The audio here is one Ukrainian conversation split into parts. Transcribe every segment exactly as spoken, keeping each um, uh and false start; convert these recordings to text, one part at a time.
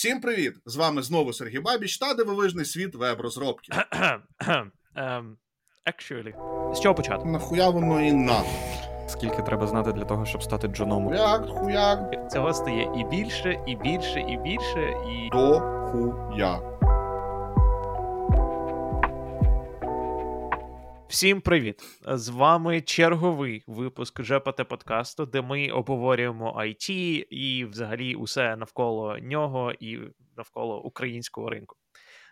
Всім привіт! З вами знову Сергій Бабіч та дивовижний світ веб-розробки. um, actually. З чого почати? Нахуя воно і на. Скільки треба знати для того, щоб стати джуном? Хуяк, хуяк. Цього стає і більше, і більше, і більше, і... До хуя. Всім привіт! З вами черговий випуск ЖеПеТе подкасту, де ми обговорюємо ай ті і взагалі усе навколо нього і навколо українського ринку.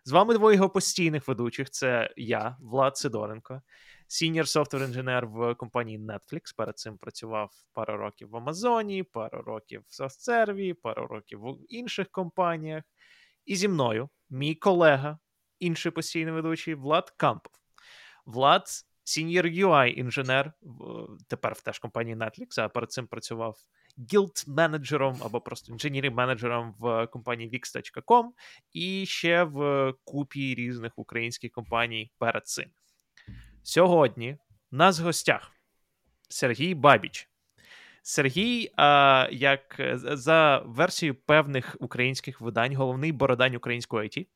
З вами двоє його постійних ведучих. Це я, Влад Сидоренко, сіньор софтвер-інженер в компанії Netflix. Перед цим працював пару років в Amazon, пару років в SoftServe, пару років в інших компаніях. І зі мною мій колега, інший постійний ведучий Влад Кампов. Влад, сіньор ю ай-інженер, тепер в теж компанії Netflix, а перед цим працював гілд-менеджером або просто інженерів-менеджером в компанії вікс дот ком і ще в купі різних українських компаній перед цим. Сьогодні у нас в гостях Сергій Бабіч. Сергій, а, як за версією певних українських видань, головний бородань українського ай ті.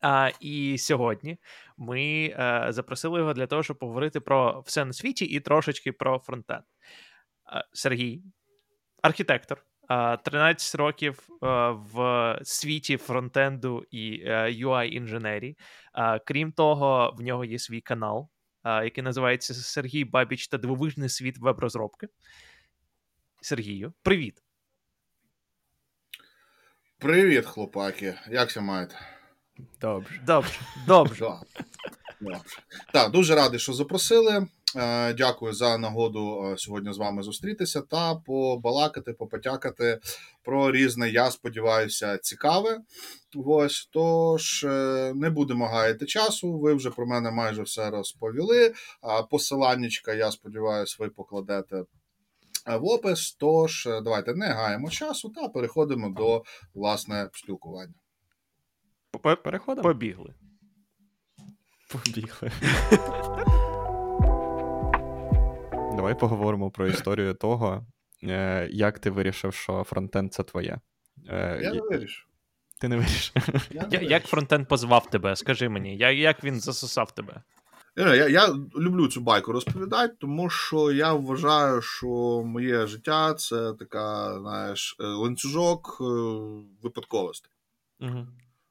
А, і сьогодні ми а, запросили його для того, щоб поговорити про все на світі і трошечки про фронтенд. А, Сергій, архітектор, а, тринадцять років а, в світі фронтенду і а, ю ай-інженерії. А, крім того, в нього є свій канал, а, який називається «Сергій Бабіч та дивовижний світ веб-розробки». Сергію, привіт! Привіт, хлопаки! Як все маєте? Добре. Добре. Добре. Да. Добре. Так, дуже радий, що запросили. Дякую за нагоду сьогодні з вами зустрітися та побалакати, попотякати про різне, я сподіваюся, цікаве. Ось, тож не будемо гаяти часу, ви вже про мене майже все розповіли. Посиланнячка, я сподіваюся, ви покладете в опис. Тож, давайте не гаємо часу та переходимо до, власне, спілкування. Переходимо? Побігли. Побігли. Давай поговоримо про історію того, як ти вирішив, що фронтенд – це твоє. Я не вирішив. Ти не вирішив? Я не як фронтенд позвав тебе? Скажи мені, як він засосав тебе? Я, я, я люблю цю байку розповідати, тому що я вважаю, що моє життя – це така, знаєш, ланцюжок випадковостей. Угу.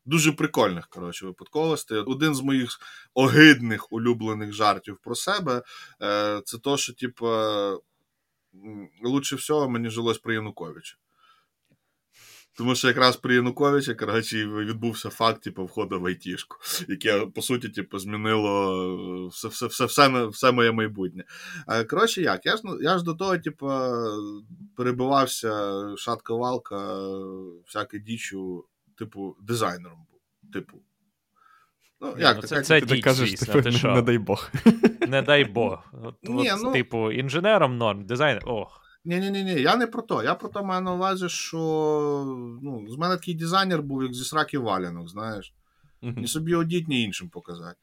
Дуже прикольних, коротше, випадковостей. Один з моїх огидних улюблених жартів про себе – це то, що, типу, лучше всього мені жилось при Януковичі. Тому що якраз при Януковичі, коротше, відбувся факт, типу, входу в айтішку, яке, по суті, типу, змінило все, все, все, все, все моє майбутнє. Коротше, як? Я ж, я ж до того, типу, перебивався шатка-валка, всяке дічу, типу, дизайнером був. Типу. Ну, як ну, така, це діч, звісно, ти що? Не дай Бог. Не дай Бог. От, ні, от, ну... Типу, інженером норм, дизайнером, ох. Ні-ні-ні, я не про то. Я про то маю на увазі, що ну, з мене такий дизайнер був, як зі сраки валянок, знаєш. Mm-hmm. Ні собі одіть, ні іншим показати.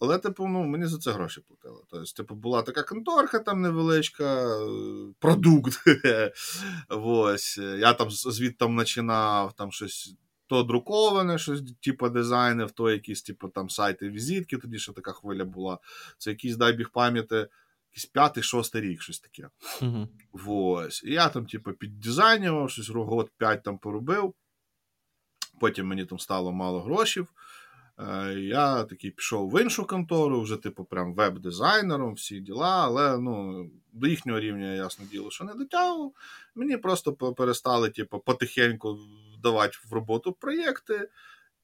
Але, типу, ну, мені за це гроші платили. Тобто, типу, була така конторка там невеличка, продукт. Ось. Я там звідти починав, там щось то друковане, щось, типу, дизайнів, то якісь, типу, там, сайти, візитки, тоді ще така хвиля була. Це якісь, дай біг пам'яті, якийсь п'ятий, шостий рік, щось таке. Mm-hmm. Ось. І я там, типу, піддизайнював, щось рогот п'ять там поробив. Потім мені там стало мало грошів. Я такий пішов в іншу контору, вже, типу, прям веб-дизайнером, всі діла, але, ну, до їхнього рівня, ясно діло, що не дотягував. Мені просто перестали, типу, потихеньку давати в роботу проєкти,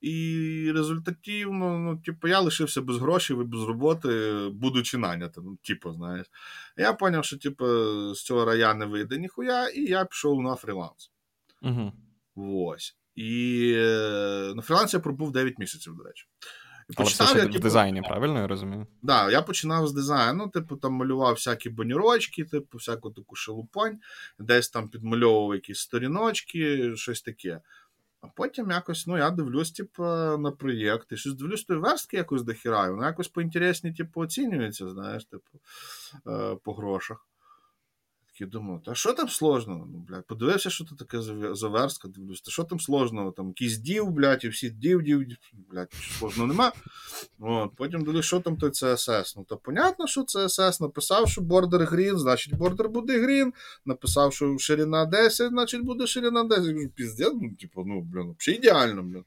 і результативно, ну, типу, я лишився без грошей і без роботи, будучи нанятим, ну, типу, знаєш. Я зрозумів, що, типу, з цього рая не вийде ніхуя, і я пішов на фріланс. Угу. Ось. І на фрілансі я пробув дев'ять місяців, до речі. І але починав, все я, в типу, дизайні, правильно я розумію? Так, да, я починав з дизайну, типу, там малював всякі бонірочки, типу, всяку таку шелупонь, десь там підмальовував якісь сторіночки, щось таке. А потім якось, ну, я дивлюсь, типу, на проєкти, щось дивлюсь, тої верстки якось дохіраю, вона якось поінтересні, типу, оцінюється, знаєш, типу, по грошах. такий думаю, та що там сложного? Ну, блядь, подивився, що це таке за верстка, дивлюсь, та що там сложного? Там якийсь дів, блядь, і всі дів, дів, блядь, сложного нема. От, потім дивлюсь, що там той сі ес ес. Ну, то понятно, що сі ес ес написав, що бордер грін, значить бордер буде грін. Написав, що ширина десять, значить буде ширина десять. Я кажу, піздець, ну, типу, ну, блін, взагалі ідеально, блін.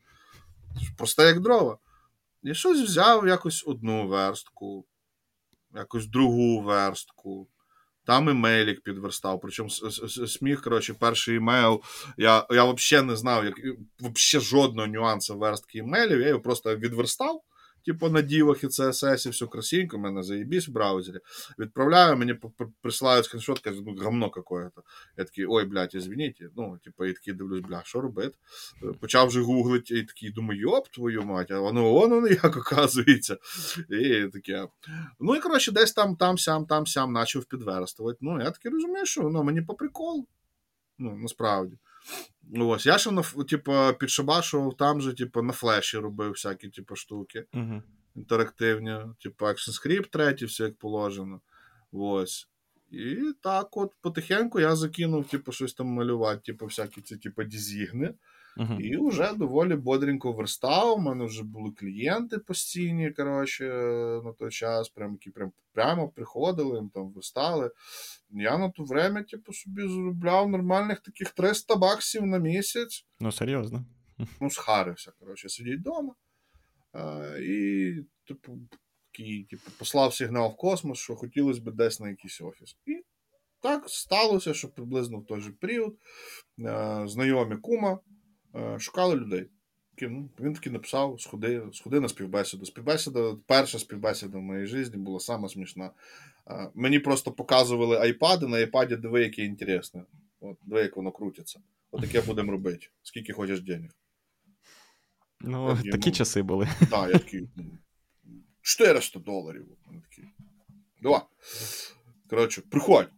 Просто як дрова. Я щось взяв якось одну верстку, якось другу верстку. Там імейлік підверстав, причому сміх, коротше, перший імейл, я, я взагалі не знав, як, взагалі жодного нюансу верстки імейлів, я його просто відверстав, типу на дівах і сі ес ес, і все красивенько, мене заєбісь в браузері, відправляю, мені присилають скріншот, кажуть, ну, гамно какое-то. Я такий, ой, блядь, извините, ну, типу, і такий дивлюсь, бля, що робити? Почав же гуглити, і такий, думаю, йоп, твою мать, а воно, воно, воно, як оказується. І таке. Ну, і, коротше, десь там, там, сям, там, сям, почав підверстувати. Ну, я таки розумію, що воно мені по приколу. Ну, насправді. Ось, я ще на, типу, підшабашував там же, типу, на флеші робив всякі типу, штуки uh-huh. інтерактивні, типу, екшн-скрипт третій, все як положено. Ось. І так от потихеньку я закинув, типу, щось там малювати, типу, всякі ці, типу, дізігни. Uh-huh. І вже доволі бодренько верстав, у мене вже були клієнти постійні, коротше, на той час, прям, які прям, прямо приходили, їм там верстали. Я на то время, типу, собі заробляв нормальних таких триста баксів на місяць. Ну, серйозно? Ну, схарився, коротше, сидіть вдома. І, типу, такий, типу, послав сигнал в космос, що хотілося б десь на якийсь офіс. І так сталося, що приблизно в той же період знайомі кума шукали людей. Він таки написав, сходи, сходи на співбесіду. Співбесіда, перша співбесіда в моїй житті була сама смішна. Мені просто показували айпади, на айпаді диви, яке інтересне. От, диви, як воно крутиться. Отаке будемо робити. Скільки хочеш денег. Ну, я, такі ну, часи були. Так, я такий, чотириста доларів. Такий, давай. Коротше, приходь.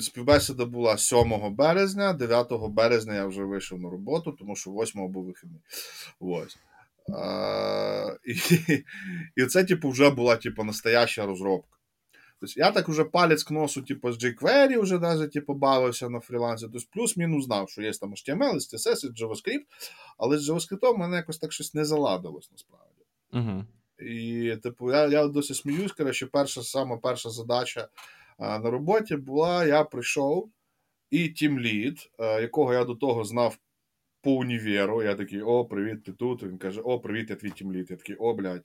Співбесіда була сьомого березня, дев'ятого березня я вже вийшов на роботу, тому що восьмого був вихідний. Ось. А, і, і це типу, вже була типу, настояща розробка. Тобто, я так вже палець к носу типу, з jQuery вже навіть типу, бавився на фрілансі. Тобто, плюс-мінус знав, що є там ейч ті ем ел, сі ес ес, JavaScript, але з JavaScript в мене якось так щось не заладилось насправді. Uh-huh. І типу, я, я досі сміюсь, коротше, перша, сама перша задача на роботі була, я прийшов, і тімлід, якого я до того знав по універу, я такий, о, привіт, ти тут, він каже, о, привіт, я твій тімлід, я такий, о, блядь.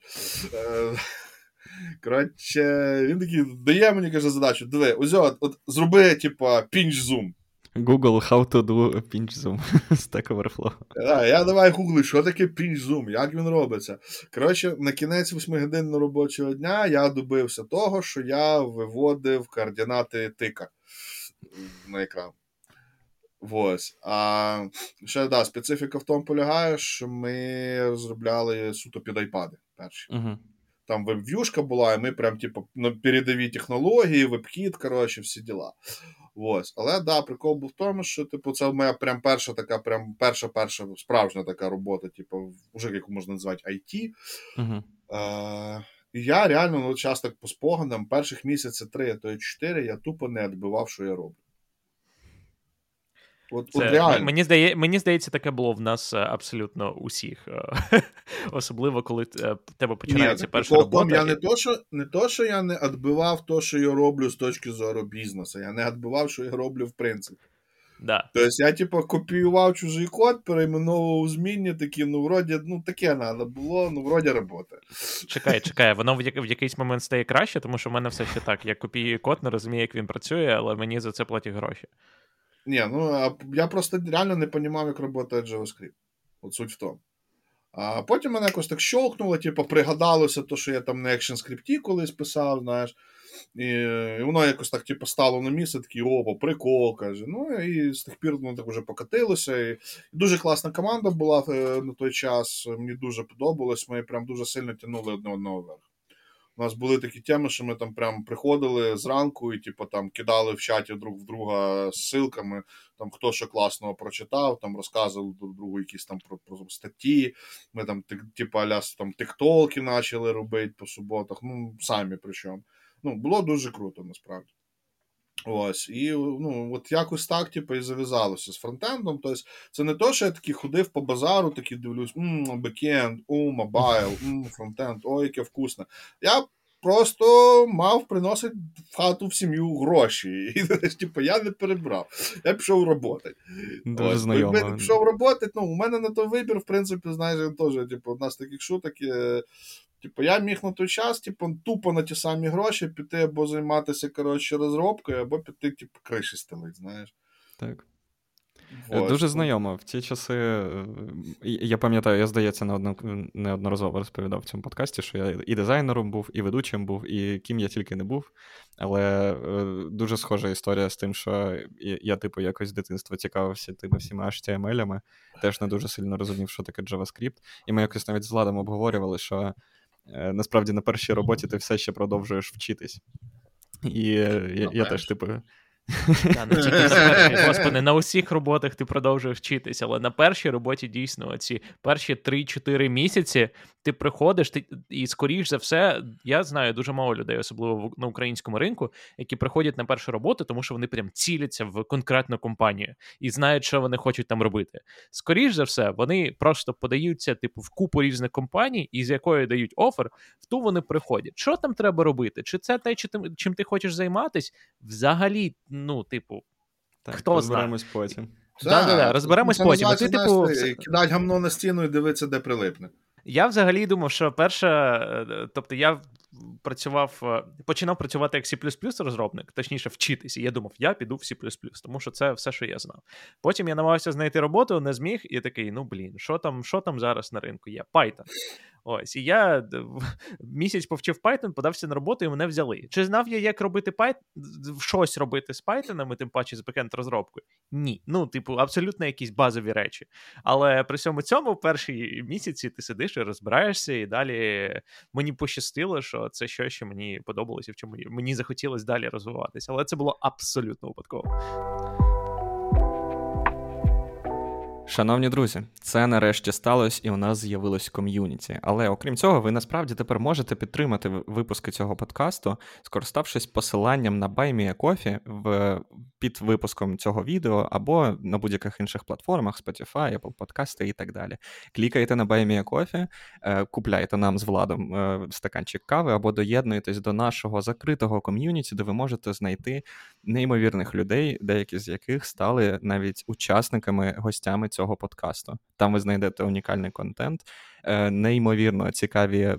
Коротше, він такий, дає мені, каже, задачу, диви, ось, от, от, зроби, типа, пінч-зум. Google, how to do pinch-zoom, Stack Overflow. Да, я давай гугли, що таке pinch-zoom, як він робиться. Коротше, на кінець восьмигодинного робочого дня я добився того, що я виводив координати тика на екран. Ось. А ще, да, специфіка в тому полягає, що ми розробляли суто під айпади перші. Угу. Там веб-в'юшка була, і ми прям, типу, на передові технології, веб-кіт, коротше, всі діла. Ось. Але, да, прикол був в тому, що, типу, це моя прям перша така, прям перша-перша справжня така робота, типу, вже яку можна назвати ай ті. Uh-huh. Е- і я реально, ну, час так по споганам, перших місяця три, а то й чотири, я тупо не відбивав, що я роблю. От, це, от реально. Мені, здає, мені здається, таке було в нас абсолютно усіх. Особливо, коли в тебе починається перша робота. Я і... не, то, що, не то, що я не відбивав те, що я роблю з точки зору бізнесу. Я не відбивав, що я роблю в принципі. Да. Тобто я, типу, копіював чужий код, перейменовував змінні, такі, ну, вроді, ну, таке треба було, ну, вроді, робота. Чекай, чекай, воно в, як, в якийсь момент стає краще, тому що в мене все ще так. Я копіюю код, не розумію, як він працює, але мені за це платять гроші. Ні, ну, я просто реально не розумів, як працює JavaScript. От суть в тому. А потім мене якось так щолкнуло, типу, пригадалося те, що я там на екшн-скрипті колись писав, знаєш. І, і воно якось так, типу, стало на місце, такий, опа, прикол, каже. Ну, і з тих пір воно так вже покатилося. І, і дуже класна команда була е, на той час. Мені дуже подобалось. Ми прям дуже сильно тягнули одне одного вверх. У нас були такі теми, що ми там прям приходили зранку і, типу, там кидали в чаті друг в друга ссилками, там хто що класного прочитав, там розказували друг другу якісь там про, про статті. Ми там, типу, аля там тіктолки почали робити по суботах. Ну, самі причому. Ну, було дуже круто, насправді. Ось, і, ну, от якось так, типу, і зав'язалося з фронтендом, тобто це не то, що я такий ходив по базару, такий дивлюсь, ммм, бекенд, о, мобайл, ммм, фронтенд, о, яке вкусне. Я просто мав приносити в хату в сім'ю гроші, і, типу, я не перебрав, я пішов роботи. Дуже знайомо. Я пішов роботи, ну, у мене на той вибір, в принципі, знаєш, теж, типу, у нас таких шуток є. Типу, я міг на той час, типу, тупо на ті самі гроші піти або займатися, коротше, розробкою, або піти, типу, криші стелить, знаєш. Так. От. Дуже знайомо. В ті часи, я пам'ятаю, я, здається, неодноразово розповідав в цьому подкасті, що я і дизайнером був, і ведучим був, і ким я тільки не був. Але дуже схожа історія з тим, що я, типу, якось з дитинства цікавився тими всіма ейч ті ем ел-ами, теж не дуже сильно розумів, що таке JavaScript. І ми якось навіть з Владом обговорювали, що насправді на першій роботі ти все ще продовжуєш вчитись. І я, я теж, типу... Та, не тільки з першої. Господи, на усіх роботах ти продовжуєш вчитись, але на першій роботі дійсно ці перші три-чотири місяці ти приходиш, ти, і скоріш за все, я знаю дуже мало людей, особливо в, на українському ринку, які приходять на першу роботу, тому що вони прям ціляться в конкретну компанію і знають, що вони хочуть там робити. Скоріш за все, вони просто подаються типу в купу різних компаній, і з якої дають офер, в ту вони приходять. Що там треба робити? Чи це те, чим ти хочеш займатись? Взагалі, ну, типу, так, хто знає. Розберемось потім. Так, розберемось потім. Типу... Кидать гамно на стіну і дивитися, де прилипне. Я взагалі думав, що перше, тобто я працював, починав працювати як сі плюс плюс розробник, точніше вчитися. Я думав, я піду в сі плюс плюс, тому що це все, що я знав. Потім я намагався знайти роботу, не зміг, і такий, ну, блін, що там, що там зараз на ринку є? Python. Ось, і я місяць повчив Python, подався на роботу, і мене взяли. Чи знав я, як робити Python, щось робити з Python, тим паче з бекенд-розробкою? Ні. Ну, типу, абсолютно якісь базові речі. Але при всьому цьому в перші місяці ти сидиш і розбираєшся, і далі мені пощастило, що це щось, що мені подобалося, в чому мені захотілося далі розвиватися. Але це було абсолютно випадково. Шановні друзі, це нарешті сталося і у нас з'явилось ком'юніті. Але окрім цього, ви насправді тепер можете підтримати випуски цього подкасту, скориставшись посиланням на BuyMeACoffee в під випуском цього відео або на будь-яких інших платформах, Spotify, Apple Podcasts і так далі. Клікайте на BuyMeACoffee, купляйте нам з Владом стаканчик кави або доєднуйтесь до нашого закритого ком'юніті, де ви можете знайти неймовірних людей, деякі з яких стали навіть учасниками, гостями цього подкасту. Там ви знайдете унікальний контент, неймовірно цікаві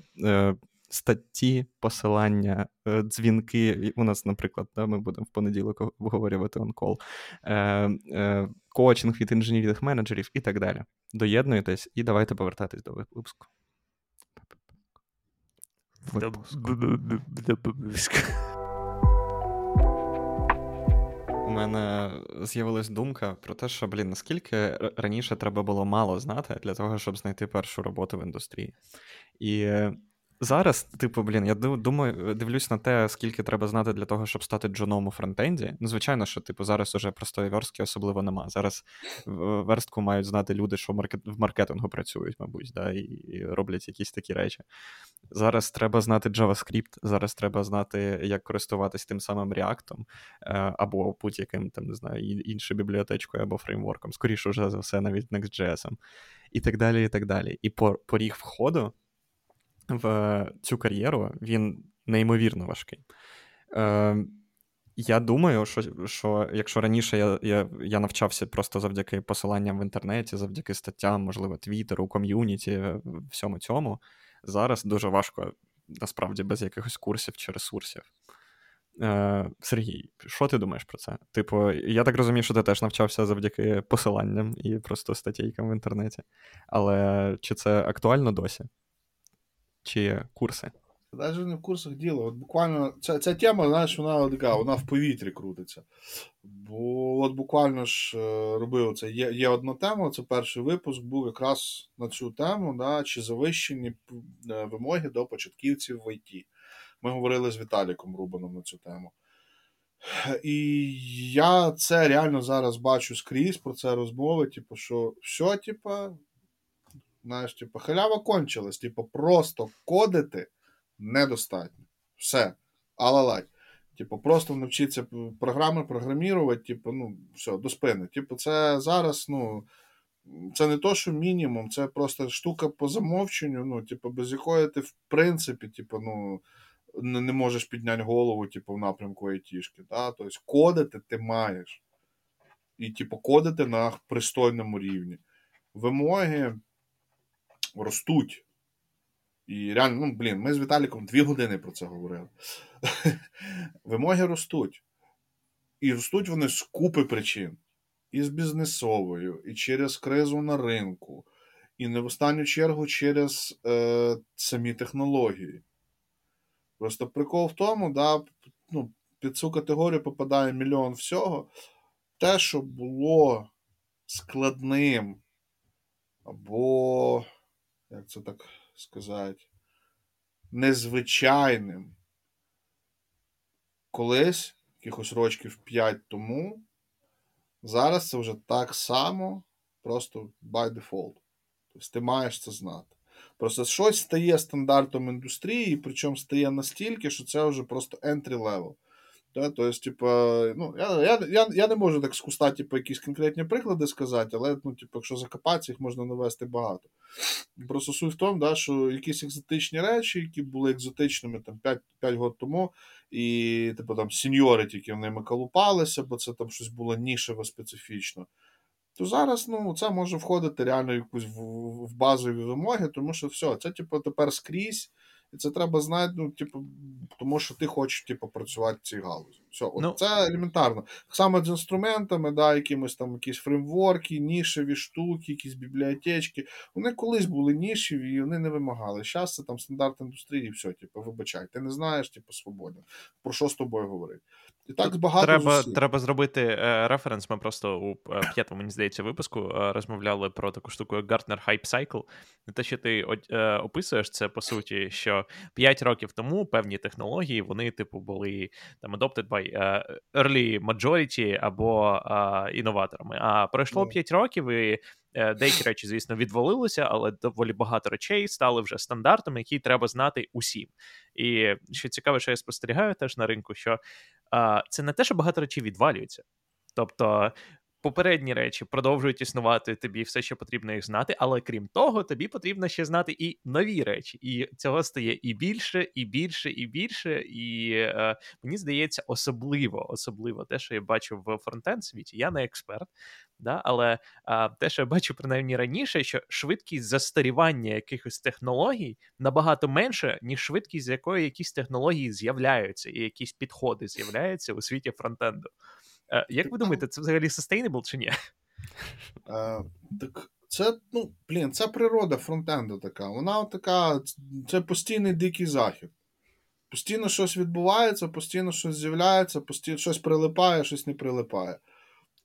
статті, посилання, дзвінки. У нас, наприклад, ми будемо в понеділок обговорювати онкол, коучинг від інженерних менеджерів і так далі. Доєднуйтесь і давайте повертатись до випуску. Випуску. У мене з'явилась думка про те, що, блін, наскільки раніше треба було мало знати для того, щоб знайти першу роботу в індустрії. І зараз, типу, блін, я думаю, дивлюсь на те, скільки треба знати для того, щоб стати джуном у фронтенді. Ну, звичайно, що, типу, зараз уже простої верстки особливо нема. Зараз верстку мають знати люди, що в маркетингу працюють, мабуть, да, і роблять якісь такі речі. Зараз треба знати JavaScript, зараз треба знати, як користуватись тим самим React-ом, або будь-яким, там, не знаю, іншою бібліотечкою або фреймворком, скоріше вже за все, навіть Next.js, і так далі, і так далі. І поріг входу в цю кар'єру, він неймовірно важкий. Е, я думаю, що, що якщо раніше я, я, я навчався просто завдяки посиланням в інтернеті, завдяки статтям, можливо, Твіттеру, ком'юніті, всьому цьому, зараз дуже важко, насправді, без якихось курсів чи ресурсів. Е, Сергій, що ти думаєш про це? Типу, я так розумію, що ти теж навчався завдяки посиланням і просто статтейкам в інтернеті. Але чи це актуально досі? Чи курси? Навіть не в курсах діло. От буквально ця, ця тема, знаєш, вона така, вона в повітрі крутиться. Бо от буквально ж робив це. Є, є одна тема, це перший випуск був якраз на цю тему, да, чи завищені вимоги до початківців в ай ті. Ми говорили з Віталіком Рубаном на цю тему. І я це реально зараз бачу скрізь, про це розмови, типу, що все, типу, знаєш, типу, халява кончилась, типу, просто кодити недостатньо. Все, алалай. Типу, просто навчитися програми програмірувати, типу, ну, все, до спини. Типу, це зараз, ну, це не то, що мінімум, це просто штука по замовченню, ну, типу, без якої ти, в принципі, типу, ну, не можеш підняти голову, типу, в напрямку айтішки, да? Тобто, кодити ти маєш. І, типу, кодити на пристойному рівні. Вимоги ростуть. І реально, ну, блін, ми з Віталіком дві години про це говорили. Вимоги ростуть. І ростуть вони з купи причин. І з бізнесовою, і через кризу на ринку, і не в останню чергу через е, самі технології. Просто прикол в тому, да, ну, під цю категорію попадає мільйон всього. Те, що було складним, або, як це так сказати, незвичайним колись, якихось рочків п'ять тому, зараз це вже так само, просто by default. Тобто ти маєш це знати. Просто щось стає стандартом індустрії, причому стає настільки, що це вже просто entry level. Да, то есть, типа, ну, я, я, я не можу так з куста, типу, якісь конкретні приклади сказати, але, ну, типу, якщо закопатися, їх можна навести багато. Просто суть в тому, да, що якісь екзотичні речі, які були екзотичними там п'ять років тому, і, типу, там, сеньори тільки в ними колупалися, бо це там щось було нішево специфічно, то зараз, ну, це може входити реально якусь в, в базові вимоги, тому що все, це, типу, тепер скрізь. І це треба знати, ну, типу, тому що ти хочеш, типу, працювати в цій галузі. Все, от no. Це елементарно. Так само з інструментами, да, якимось там якісь фреймворки, нішеві штуки, якісь бібліотечки. Вони колись були нішеві, і вони не вимагали. Зараз це там стандарт індустрії, і все, типу, вибачай. Ти не знаєш, типу, свободно. Про що з тобою говорити? І так багато треба, треба зробити е, референс. Ми просто у п'ятому, мені здається, випуску е, розмовляли про таку штуку Gartner Hype Cycle. Те, що ти е, описуєш, це по суті, що п'ять років тому певні технології, вони, типу, були там adopted by е, early majority або е, інноваторами. А пройшло п'ять років і деякі речі, звісно, відвалилися, але доволі багато речей стали вже стандартами, які треба знати усім. І що цікаве, що я спостерігаю теж на ринку, що а, це не те, що багато речей відвалюється. Тобто попередні речі продовжують існувати, тобі все ще потрібно їх знати, але крім того, тобі потрібно ще знати і нові речі. І цього стає і більше, і більше, і більше. І е, мені здається, особливо, особливо те, що я бачу в фронтенд світі. Я не експерт, да, але е, те, що я бачу принаймні раніше, що швидкість застарівання якихось технологій набагато менше, ніж швидкість, з якою якісь технології з'являються і якісь підходи з'являються у світі фронтенду. Як ви думаєте, це взагалі sustainable чи ні? А, так це, ну, блін, це природа фронтенду така. Вона така, це постійний дикий захід. Постійно щось відбувається, постійно щось з'являється, постійно щось прилипає, щось не прилипає.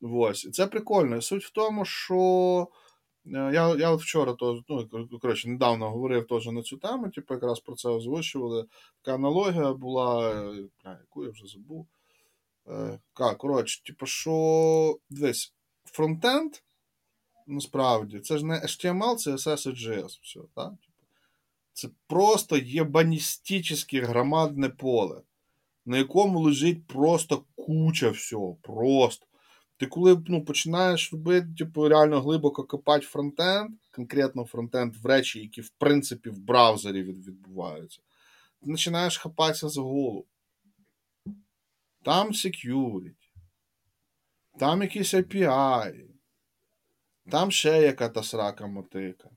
Ось. І це прикольно. Суть в тому, що я, я от вчора, то, ну, коротше, недавно говорив теж на цю тему, типу, якраз про це озвучували. Така аналогія була, яку я вже забув. Ка, коротше, типу, що, дивись, фронтенд, насправді, це ж не ейч ті ем ел, сі ес ес і джей ес, все, так? Це просто єбаністичне громадне поле, на якому лежить просто куча всього, просто. Ти коли, ну, починаєш робити, типу, реально глибоко копати фронтенд, конкретно фронтенд в речі, які, в принципі, в браузері відбуваються, ти починаєш хапатися за голову. Там security, там якісь ей пі ай, там ще яка-то срака мотика.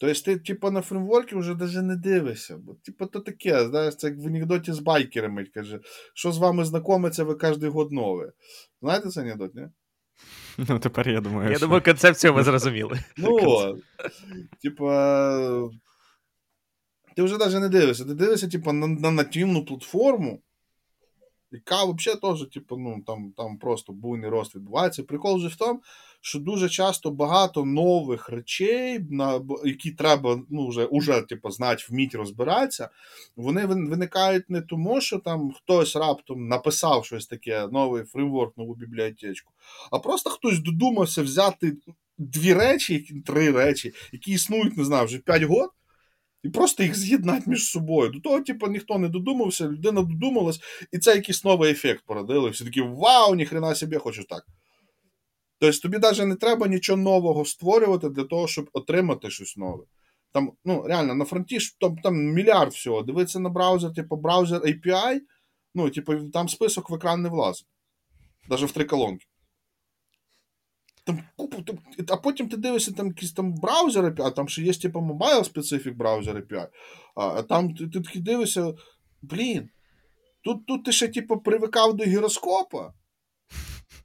Тобто ти, типу, на фреймворки вже навіть не дивишся, бо, типу, то таке, знаєш, це як в анекдоті з байкерами, каже, що з вами знайомиться, ви кожен год нове. Знаєте цей анекдот, ні? Ну, тепер я думаю, Я що... думаю, концепцію ми зрозуміли. Ну, типу, ти вже навіть не дивишся, ти дивишся, типу, на, на нативну платформу, яка взагалі теж, типу, ну, там, там просто буйний рост відбувається. Прикол вже в тому, що дуже часто багато нових речей, на, які треба, ну, вже, уже, типу, знати, вміти розбиратися, вони виникають не тому, що там хтось раптом написав щось таке, новий фреймворк, нову бібліотечку, а просто хтось додумався взяти дві речі, три речі, які існують, не знаю, вже п'ять років, і просто їх з'єднати між собою. До того, типу, ніхто не додумався, людина додумалась, і це якийсь новий ефект породили. Всі такі, вау, ніхрена собі, хочу так. Тобто тобі навіть не треба нічого нового створювати для того, щоб отримати щось нове. Там, ну, реально, на фронті там, там мільярд всього. Дивитися на браузер, типу, браузер ей пі ай, ну, типу, там список в екран не влазить. Навіть в три колонки. Там купу, там, а потім ти дивишся, там якийсь там браузер ей пі ай, а там ще є, типу, mobile-specific браузер ей пі ай, а, а там ти, ти таки дивишся, блін, тут, тут ти ще, типу, привикав до гіроскопа,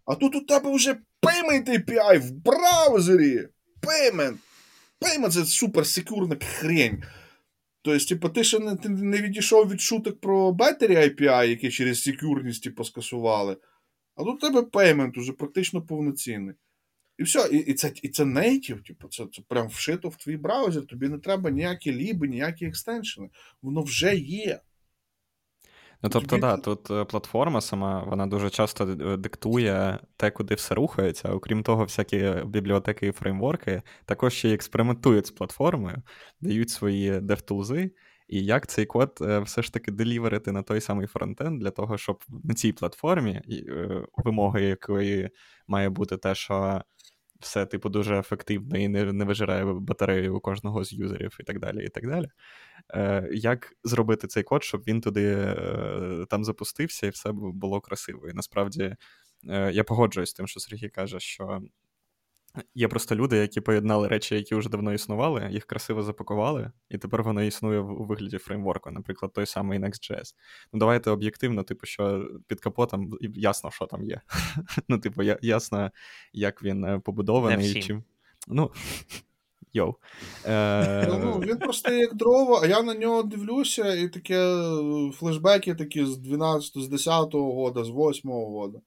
а тут у тебе вже Payment ей пі ай в браузері, Payment, Payment – це суперсекурна хрень. Тобто, типу, ти ще не, ти не відійшов від шуток про Battery ей пі ай, які через секюрність, типу, скасували, а тут у тебе Payment уже практично повноцінний. І все, і, і, це, і це native, типу, це, це прям вшито в твій браузер, тобі не треба ніякі ліби, ніякі екстеншени, воно вже є. Ну, тобто, тобі... да, тут платформа сама, вона дуже часто диктує те, куди все рухається, окрім того, всякі бібліотеки і фреймворки також ще й експериментують з платформою, дають свої девтулзи, і як цей код все ж таки деліверити на той самий фронтенд для того, щоб на цій платформі, вимоги якої має бути те, що все, типу, дуже ефективно і не, не вижирає батарею у кожного з юзерів і так далі, і так далі. Е, як зробити цей код, щоб він туди е, там запустився і все було красиво. І насправді е, я погоджуюсь з тим, що Сергій каже, що є просто люди, які поєднали речі, які вже давно існували, їх красиво запакували, і тепер воно існує у вигляді фреймворку, наприклад, той самий Next.js. Ну, давайте об'єктивно, типу, що під капотом ясно, що там є. Ну, типу, ясно, як він побудований. І чим... Ну, йоу. Ну, він просто як дрова, а я на нього дивлюся, і таке флешбеки такі з дванадцятого, з десятого года, з восьмого года.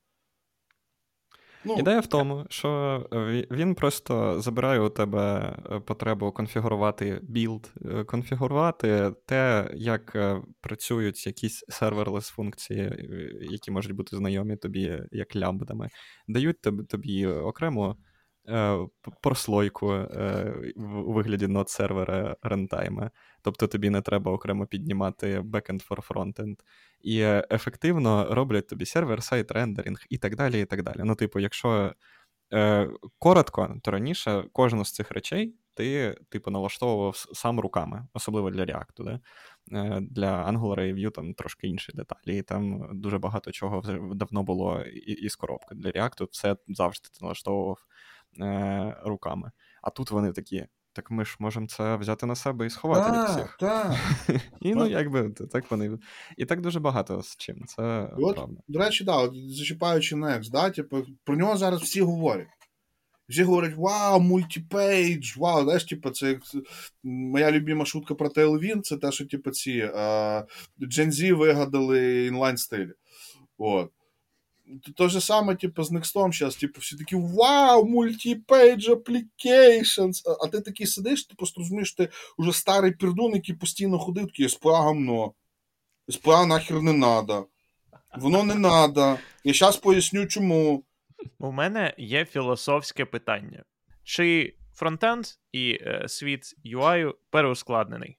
Ну, ідея в тому, що він просто забирає у тебе потребу конфігурувати білд, конфігурувати те, як працюють якісь серверлес функції, які можуть бути знайомі тобі як лямбдами, дають тобі, тобі окрему е, прослойку е, у вигляді нод сервера рентайма. Тобто тобі не треба окремо піднімати backend for frontend. І ефективно роблять тобі сервер-сайт рендеринг і так далі, і так далі. Ну, типу, якщо е, коротко, то раніше кожну з цих речей ти, типу, налаштовував сам руками, особливо для React, да? е, для Angular і Vue там трошки інші деталі, і там дуже багато чого вже давно було із коробки. Для React все завжди ти налаштовував е, руками. А тут вони такі... Так ми ж можемо це взяти на себе і сховати а, від всіх. Так. І ну, якби, так вони... І так дуже багато з чим. Це от, правда. До речі, да, от, зачіпаючи Next, да, типу, про нього зараз всі говорять. Всі говорять, вау, мультіпейдж, вау, знаєш, типу, це як... моя любима шутка про Tailwind, це те, що типу, ці джензі вигадали інлайн-стилі. От. То же саме, типу, з Next.js зараз, типу, всі такі, вау, multi-page applications, а, а ти такий сидиш, ти просто розумієш, ти вже старий пірдун, який постійно ходив, такий, ес пі ей гамно, ес пі ей нахер не надо, воно не надо, я зараз поясню, чому. У мене є філософське питання. Чи фронтенд і е, світ ю ай переускладнений?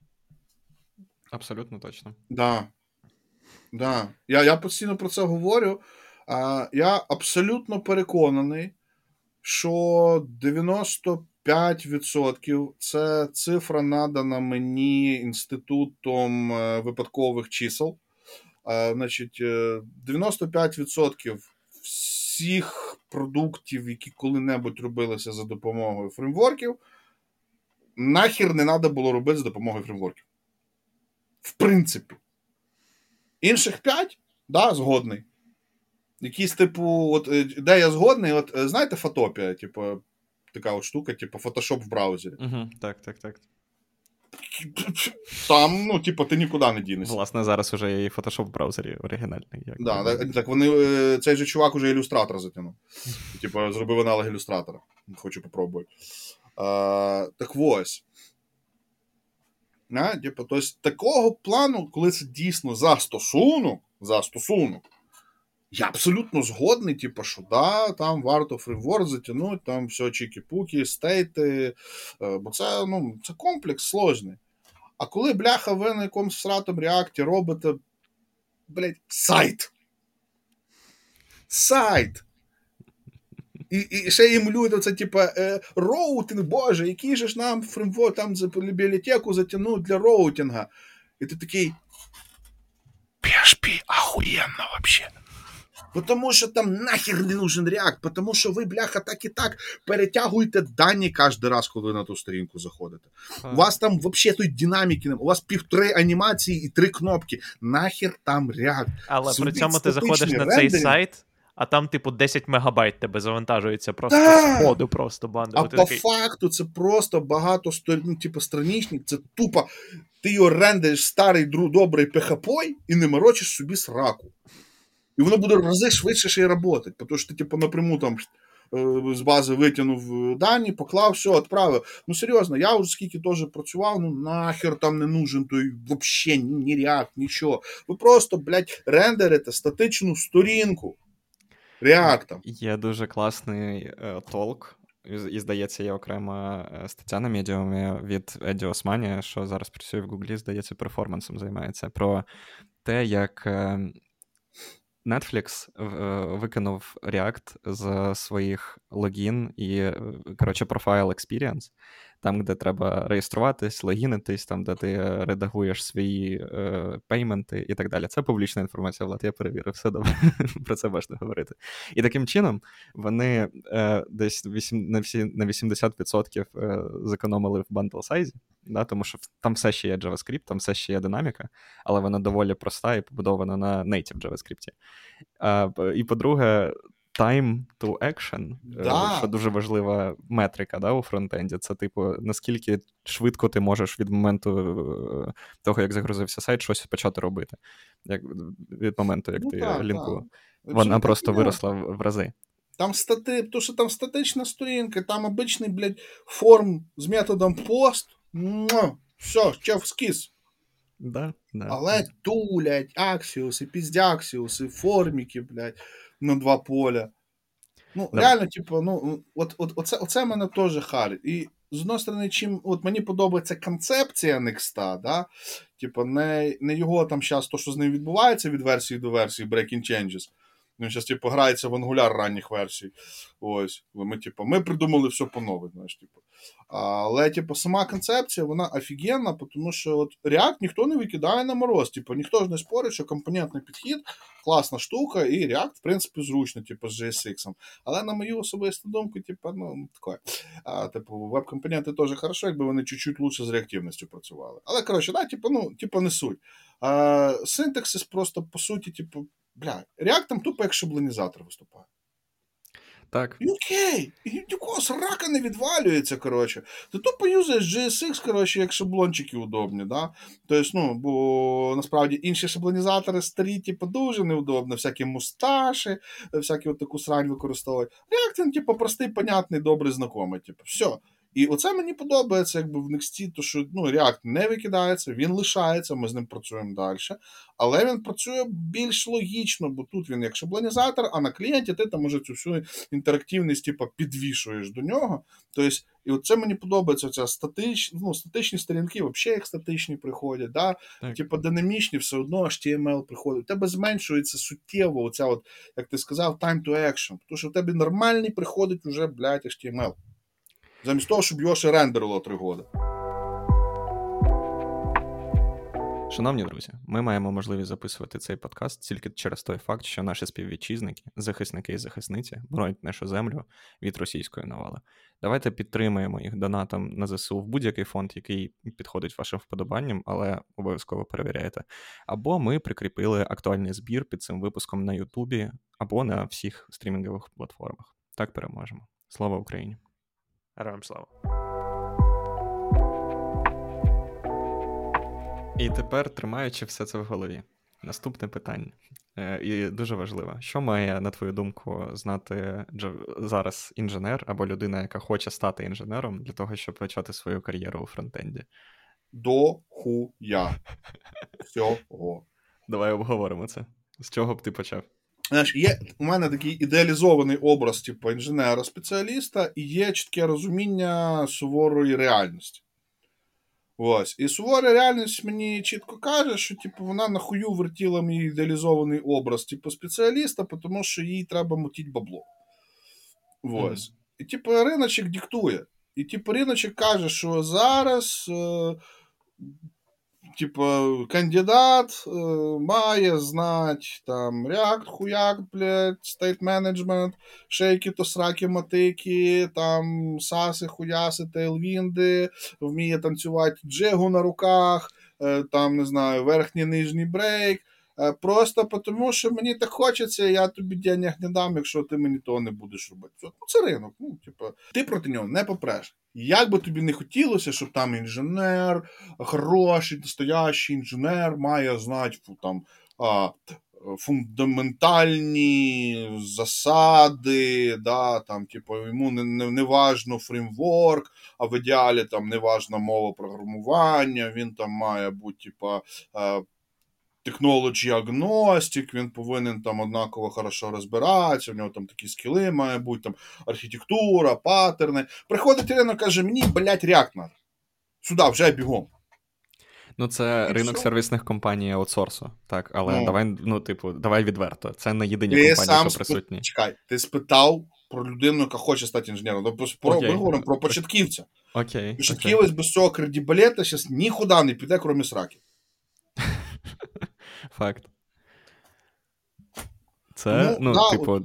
Абсолютно точно. Да. Да. Я, я постійно про це говорю. Я абсолютно переконаний, що дев'яносто п'ять відсотків це цифра надана мені інститутом випадкових чисел. Значить, дев'яносто п'ять відсотків всіх продуктів, які коли-небудь робилися за допомогою фреймворків, нахер не треба було робити за допомогою фреймворків. В принципі. Інших п'ять, да, згодний. Якісь, типу, от, де я згодний, от, знаєте, фотопія, типу, така от штука, типу, Photoshop в браузері. Угу, так, так, так. Там, ну, типу, ти нікуди не дінешся. Власне, зараз уже і Photoshop в браузері оригінальний. Як да, так, так, вони, цей же чувак уже Illustrator затягнув. Типу, зробив аналог Illustrator. Хочу попробувати. А, так ось. На, типу, тобто, такого плану, коли це дійсно застосунок, застосунок, я абсолютно згодний, типу, що да, там варто фреймворк затягнути, там все чіки-пуки, стейти, бо це, ну, це комплекс сложний. А коли, бляха, ви на якомусь сратом реакті робите, блядь, сайт. Сайт. І, і ще імлюєте це, типа, е, роутинг, боже, який же ж нам фреймворк там за бібліотеку затягнув для роутинга. І ти такий, пі ейч пі охуєнно вообще. Потому що там нахер не нужен React, потому що ви, бляха, так і так перетягуєте дані кожен раз, коли на ту сторінку заходите. А. У вас там взагалі тут динаміки, у вас півтори анімації і три кнопки. Нахер там React. Але Собі при цьому ти заходиш на цей сайт, а там, типу, десять мегабайт тебе завантажується просто з ходу, просто банду. А ти по такий... факту це просто багато сторін, ну, типу, страничник, це тупо, ти його рендиш старий, добрий пхпой і не морочиш собі сраку. І воно буде в рази швидше ще й працювати, тому що ти, типу, напряму там з бази витягнув дані, поклав, все, відправив. Ну, серйозно, я вже скільки теж працював, ну, нахер там не нужен той взагалі, ні React, нічого. Ви просто, блядь, рендерите статичну сторінку React. Є дуже класний е, толк, і, здається, є окрема стаття на медіумі від Еді Османі, що зараз працює в Google, здається, перформансом займається, про те, як... Е, Netflix викинув React з своїх логін і, коротше, профайл experience, там, де треба реєструватись, логінитись, там, де ти редагуєш свої е, пейменти і так далі. Це публічна інформація, Влад, я перевірив, все добре, про це важливо говорити. І таким чином вони е, десь вісім, на вісімдесят відсотків е, зекономили в bundle сайзі, да, тому що там все ще є JavaScript, там все ще є динаміка, але вона доволі проста і побудована на native JavaScript. Е, і, по-друге, time to action, да. Що дуже важлива метрика, да, у фронтенді. Це, типу, наскільки швидко ти можеш від моменту того, як загрузився сайт, щось почати робити. Як, від моменту, як ну, ти так, лінку. Так. Вона Це просто виросла в, в рази. Там стати... То, що там статична сторінка, там обичний, блядь, форм з методом пост. Му! Все, чеф-скіз. Да, да. Але тулять, аксіуси, піздяксіуси, форміки, блядь. На два поля. Ну, да. Реально, типу, ну, от, от, оце, оце мене теж харить. І, з одної сторони, чим, от мені подобається концепція Next, да? Типу, не, не його там зараз, то, що з ним відбувається від версії до версії, breaking changes. Він зараз, типу, грається в Angular ранніх версій. Ось. Ми, типу, ми придумали все по-нове, знаєш, типу. Але, типу, сама концепція, вона офігенна, тому що от React ніхто не викидає на мороз. Типу, ніхто ж не спорить, що компонентний підхід класна штука, і React, в принципі, зручно, типу, з джей ес ікс. Але, на мою особисту думку, типу, ну, таке. А, типу, веб-компоненти теж хорошо, якби вони чуть-чуть лучше з реактивністю працювали. Але, коротше, да, типу, ну, типу, не суть. А, синтаксис просто, по суті, типу, бля, React там тупо як шаблонізатор виступає. Так. І окей, і нікого срака не відвалюється, коротше. Ти тупо юзаєш джей ес ікс, коротше, як шаблончики удобні, да? Тобто, ну, бо, насправді, інші шаблонізатори старі, типу, дуже неудобно, всякі мусташі, всякі от таку срань використовують. React, він, типу, простий, понятний, добрий, знайомий, типу, все. І оце мені подобається, якби в Next, то що, ну, React не викидається, він лишається, ми з ним працюємо далі, але він працює більш логічно, бо тут він як шаблонізатор, а на клієнті ти там уже цю всю інтерактивність, типу, підвішуєш до нього. Тобто, і оце мені подобається, ця статич, ну, статичні сторінки, взагалі як статичні приходять, да? Типу, динамічні, все одно ейч ті ем ел приходить. У тебе зменшується суттєво оця от, як ти сказав, time to action, тому що в тебе нормальний приходить уже, блядь, ейч ті ем ел. Замість того, щоб його ще рендерило три роки. Шановні друзі, ми маємо можливість записувати цей подкаст тільки через той факт, що наші співвітчизники, захисники і захисниці боронять нашу землю від російської навали. Давайте підтримаємо їх донатом на ЗСУ в будь-який фонд, який підходить вашим вподобанням, але обов'язково перевіряйте. Або ми прикріпили актуальний збір під цим випуском на Ютубі, або на всіх стрімінгових платформах. Так переможемо. Слава Україні! Героям слава. І тепер, тримаючи все це в голові, наступне питання, і дуже важливе. Що має, на твою думку, знати зараз інженер або людина, яка хоче стати інженером для того, щоб почати свою кар'єру у фронтенді? До хуя. Всього. Давай обговоримо це. З чого б ти почав? Знаєш, є у мене такий ідеалізований образ, типу, інженера-спеціаліста, і є чітке розуміння суворої реальності. Ось. І сувора реальність мені чітко каже, що типу, вона нахую вертіла мій ідеалізований образ типу, спеціаліста, тому що їй треба мутити бабло. Ось. Mm-hmm. І типу, риночок диктує. І типу, риночок каже, що зараз е, типу, кандидат е, має знати там React, хуяк, блядь, state management, шейки, то сраки, матики, там Sass, хуяси, Tailwind, вміє танцювати джигу на руках, е, там, не знаю, верхній, нижній брейк. Е, просто тому, що мені так хочеться, я тобі денег не дам, якщо ти мені того не будеш робити. Ну, це ринок, ну, типу, ти проти нього не попреш. Як би тобі не хотілося, щоб там інженер, хороший, настоящий інженер має знати там, а, фундаментальні засади, да, там, типу, йому не, не, не важно фреймворк, а в ідеалі там не важна мова програмування, він там має бути типу, технологі агностик, він повинен там однаково хорошо розбиратися, в нього там такі скіли має бути, там архітектура, паттерни. Приходить ринок, каже, мені, блядь, React надо. Сюди, вже бігом. Ну, це і ринок все. Сервісних компаній аутсорсу, так, але ну. давай, ну, типу, давай відверто, це не єдині ти компанії, що присутні. Спит... Чекай, ти спитав про людину, яка хоче стати інженером, ми okay. говоримо про початківця. Okay. Початківець okay. без цього кредибалета зараз ніхуди не піде, крім сраки. Факт. Це, ну, ну да, типу,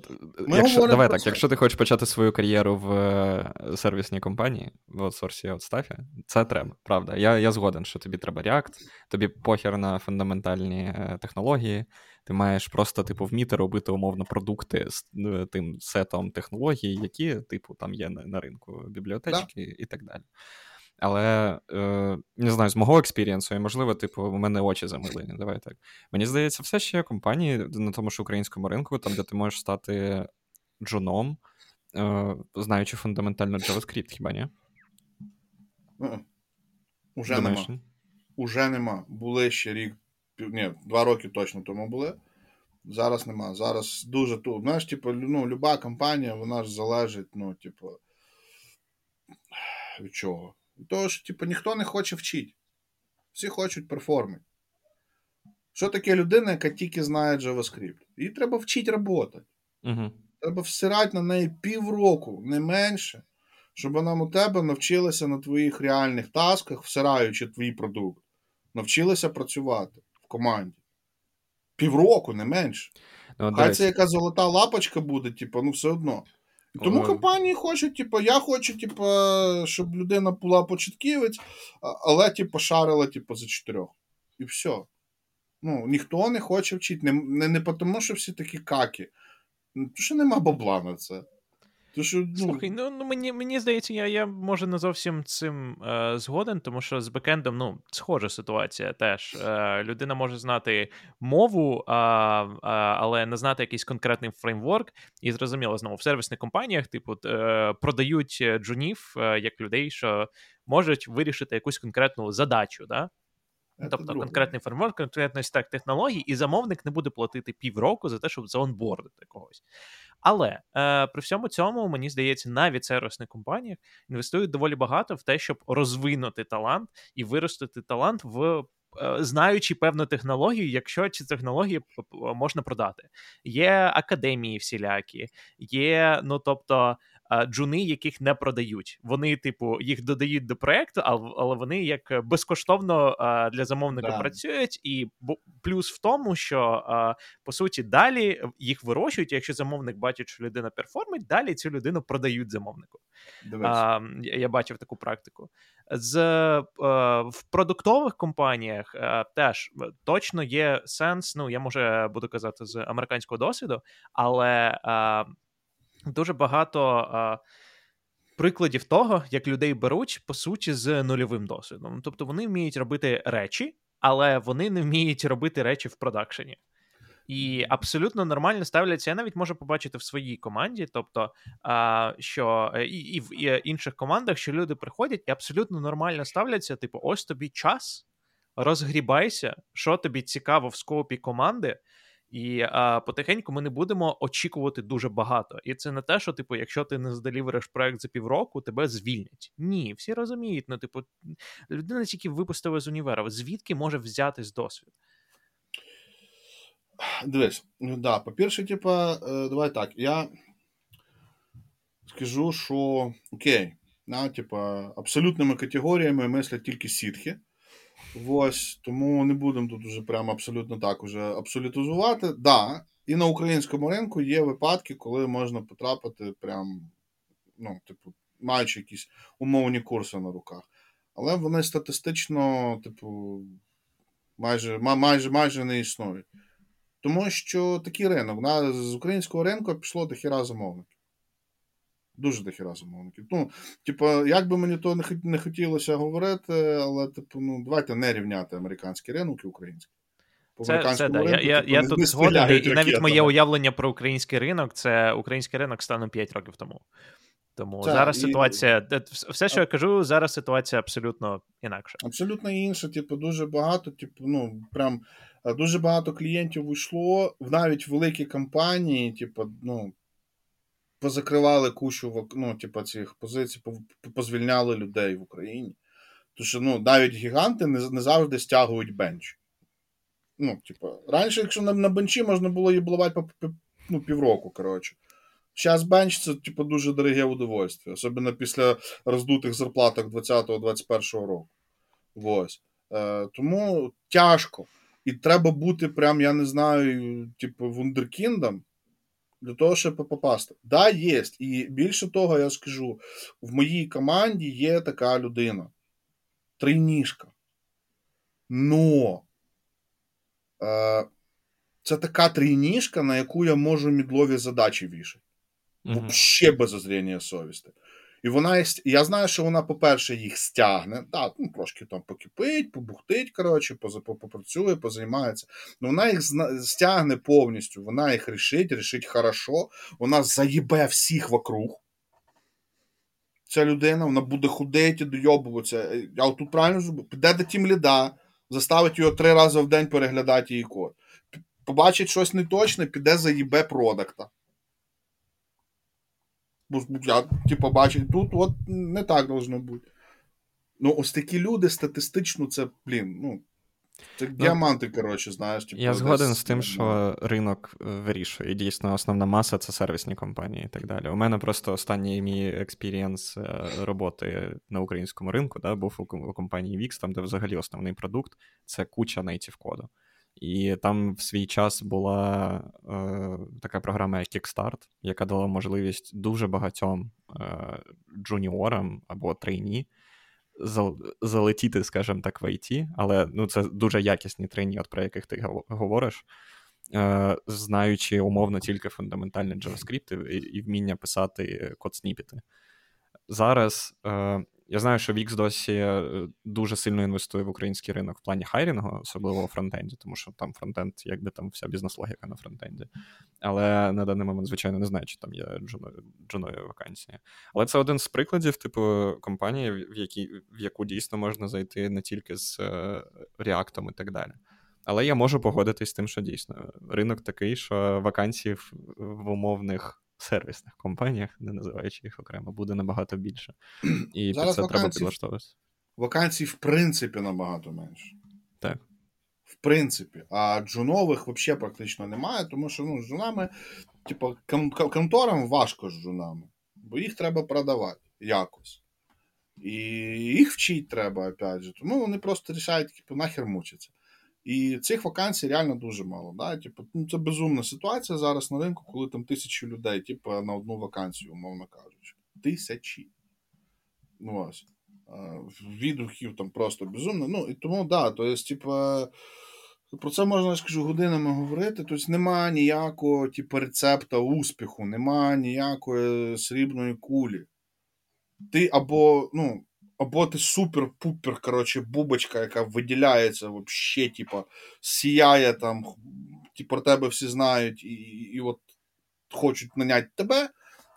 якщо, давай так, це. Якщо ти хочеш почати свою кар'єру в е, сервісній компанії, в аутсорсі, аутстафі, це треба, правда. Я, я згоден, що тобі треба React, тобі похер на фундаментальні е, технології, ти маєш просто, типу, вміти робити, умовно, продукти з е, тим сетом технологій, які, типу, там є на, на ринку бібліотечки да. і так далі. Але, е, не знаю, з мого експірієнсу, і, можливо, типу, у мене очі замилені, давай так. Мені здається, все ще компанії на тому ж українському ринку, там, де ти можеш стати джуном, е, знаючи фундаментально JavaScript, хіба ні? Уже думаєш, нема. Не? Уже нема. Були ще рік, ні, два роки точно тому були. Зараз нема. Зараз дуже тут. Знаєш, типу, ну, люба компанія, вона ж залежить, ну, типу, від чого? Того, що, типу, ніхто не хоче вчити. Всі хочуть перформити. Що таке людина, яка тільки знає JavaScript? Їй треба вчити роботи. Uh-huh. Треба всирати на неї півроку, не менше, щоб вона у тебе навчилася на твоїх реальних тасках, всираючи твій продукт, навчилася працювати в команді. Півроку, не менше. No, Хай це яка золота лапочка буде, типу, ну все одно. Тому компанії хочуть, типу, я хочу, типу, щоб людина була початківець, але, типу, шарила, типу, за чотирьох. І все. Ну, ніхто не хоче вчити. Не, не, не тому, що всі такі каки. Тому що нема бабла на це. Тому що, ну... Слухай, ну, мені, мені здається, я, я, може, не зовсім цим е, згоден, тому що з бекендом, ну, схожа ситуація теж. Е, людина може знати мову, а, а, але не знати якийсь конкретний фреймворк. І, зрозуміло, знову, в сервісних компаніях, типу, е, продають джунів, е, як людей, що можуть вирішити якусь конкретну задачу, да? Тобто друге. Конкретний фреймворк, конкретний стек технологій, і замовник не буде платити півроку за те, щоб заонбордити когось. Але е, при всьому цьому, мені здається, навіть сервісні компанії інвестують доволі багато в те, щоб розвинути талант і виростити талант в е, знаючи певну технологію, якщо ці технології можна продати. Є академії всілякі, є, ну тобто, джуни, яких не продають. Вони, типу, їх додають до проєкту, але вони як безкоштовно для замовника да. працюють. І плюс в тому, що, по суті, далі їх вирощують, якщо замовник бачить, що людина перформить, далі цю людину продають замовнику. А, я бачив таку практику. З, в продуктових компаніях теж точно є сенс, ну, я, може, буду казати з американського досвіду, але... Дуже багато а, прикладів того, як людей беруть, по суті, з нульовим досвідом. Тобто вони вміють робити речі, але вони не вміють робити речі в продакшені. І абсолютно нормально ставляться, я навіть можу побачити в своїй команді, тобто, а, що і, і в і інших командах, що люди приходять і абсолютно нормально ставляться, типу, ось тобі час, розгрібайся, що тобі цікаво в скопі команди, І а, потихеньку ми не будемо очікувати дуже багато. І це не те, що, типу, якщо ти не здалівериш проект за півроку, тебе звільнять. Ні, всі розуміють, ну, типу, людина тільки випустила з універа. Звідки може взятись досвід? Дивись, ну, да, по-перше, типу, давай так, я скажу, що окей, да, типу, абсолютними категоріями мислять тільки сітхи. Ось, тому не будемо тут уже прямо абсолютно так уже абсолютизувати. Да, і на українському ринку є випадки, коли можна потрапити прям, ну, типу, маючи якісь умовні курси на руках. Але вони статистично, типу, майже, майже, майже не існують. Тому що такий ринок, да, з українського ринку пішло дохіра замовників. Дуже дохіра замовників. Ну, типу, як би мені то не хотілося говорити, але, типу, ну, давайте не рівняти американський ринок і український. По це, це, да. ринку, я, типу, я, я тут згоден, і, і навіть моє уявлення про український ринок, це український ринок станом п'ять років тому. Тому це, зараз і... ситуація, все, що я кажу, зараз ситуація абсолютно інакша. Абсолютно інша, типу, дуже багато, типу, ну, прям, дуже багато клієнтів вийшло, навіть великі компанії, типу, ну, позакривали кучу, ну, типу, цих позицій, позвільняли людей в Україні. Тому що, ну, навіть гіганти не, не завжди стягують бенч. Ну, типу, раніше, якщо на, на бенчі можна було її блувати по, ну, півроку, коротше. Зараз бенч – це, типу, дуже дороге удовольствие, особливо після роздутих зарплаток двадцятого двадцять першого року. Ось. Е, тому тяжко. І треба бути прям, я не знаю, типу, вундеркіндом для того, щоб попасти. Да, є. І більше того, я скажу, в моїй команді є така людина. Тройніжка. Но е, це така тройніжка, на яку я можу мідлові задачі вішати. Угу. Вообще без зазріння совісті. І вона є, я знаю, що вона, по-перше, їх стягне, да, ну, трошки там покипить, побухтить, коротше, попрацює, позаймається. Ну, вона їх стягне повністю, вона їх рішить, рішить хорошо, вона заїбе всіх вокруг. Ця людина, вона буде худети, дойобуватися. Я тут правильно зробив? Піде до тімліда, заставить його три рази в день переглядати її код. Побачить щось неточне, піде заїбе продакта. Я, типу, бачить, тут от не так должно бути. Ну, ось такі люди статистично це, блін, ну, це ну, діаманти, коротше, знаєш. Типу, я згоден десь... з тим, що ринок вирішує. І дійсно, основна маса – це сервісні компанії і так далі. У мене просто останній мій експірієнс роботи на українському ринку, да, був у компанії Wix, там, де взагалі основний продукт – це куча нейтів-коду. І там в свій час була е, така програма як Kickstart, яка дала можливість дуже багатьом е, джуніорам або трейні зал- залетіти, скажімо так, в ай ті, але ну, це дуже якісні трейні, от про яких ти говориш, е, знаючи умовно тільки фундаментальний JavaScript і, і вміння писати код-сніпіти. Зараз... Е, Я знаю, що Wix досі дуже сильно інвестує в український ринок в плані хайрінгу, особливо у фронтенді, тому що там фронтенд, якби там вся бізнес-логіка на фронтенді. Але на даний момент, звичайно, не знаю, чи там є джунові вакансії. Але це один з прикладів, типу, компанії, в, які, в яку дійсно можна зайти не тільки з React-ом і так далі. Але я можу погодитись з тим, що дійсно ринок такий, що вакансій в умовних сервісних компаніях, не називаючи їх окремо, буде набагато більше. І це вакансій, треба підлаштовуватися. Вакансій, в принципі, набагато менше. Так. В принципі. А джунових взагалі практично немає, тому що, ну, з джунами, типу, конторам важко з джунами, бо їх треба продавати якось. І їх вчити треба, опять же. Тому вони просто рішають, типу, нахер мучаться. І цих вакансій реально дуже мало. Да? Типу, ну, це безумна ситуація зараз на ринку, коли там тисячі людей, типу, на одну вакансію, умовно кажучи. Тисячі. Ну, ось. Відгуків там просто безумно. Ну, і тому, да, то є, типу, про це можна, я скажу, годинами говорити. Тобто, нема ніякого, типу, рецепта успіху, нема ніякої срібної кулі. Ти або, ну, або ти супер-пупер, коротше, бубочка, яка виділяється вообще, типа, сіяє там, ті про тебе всі знають і, і, і от хочуть наняти тебе,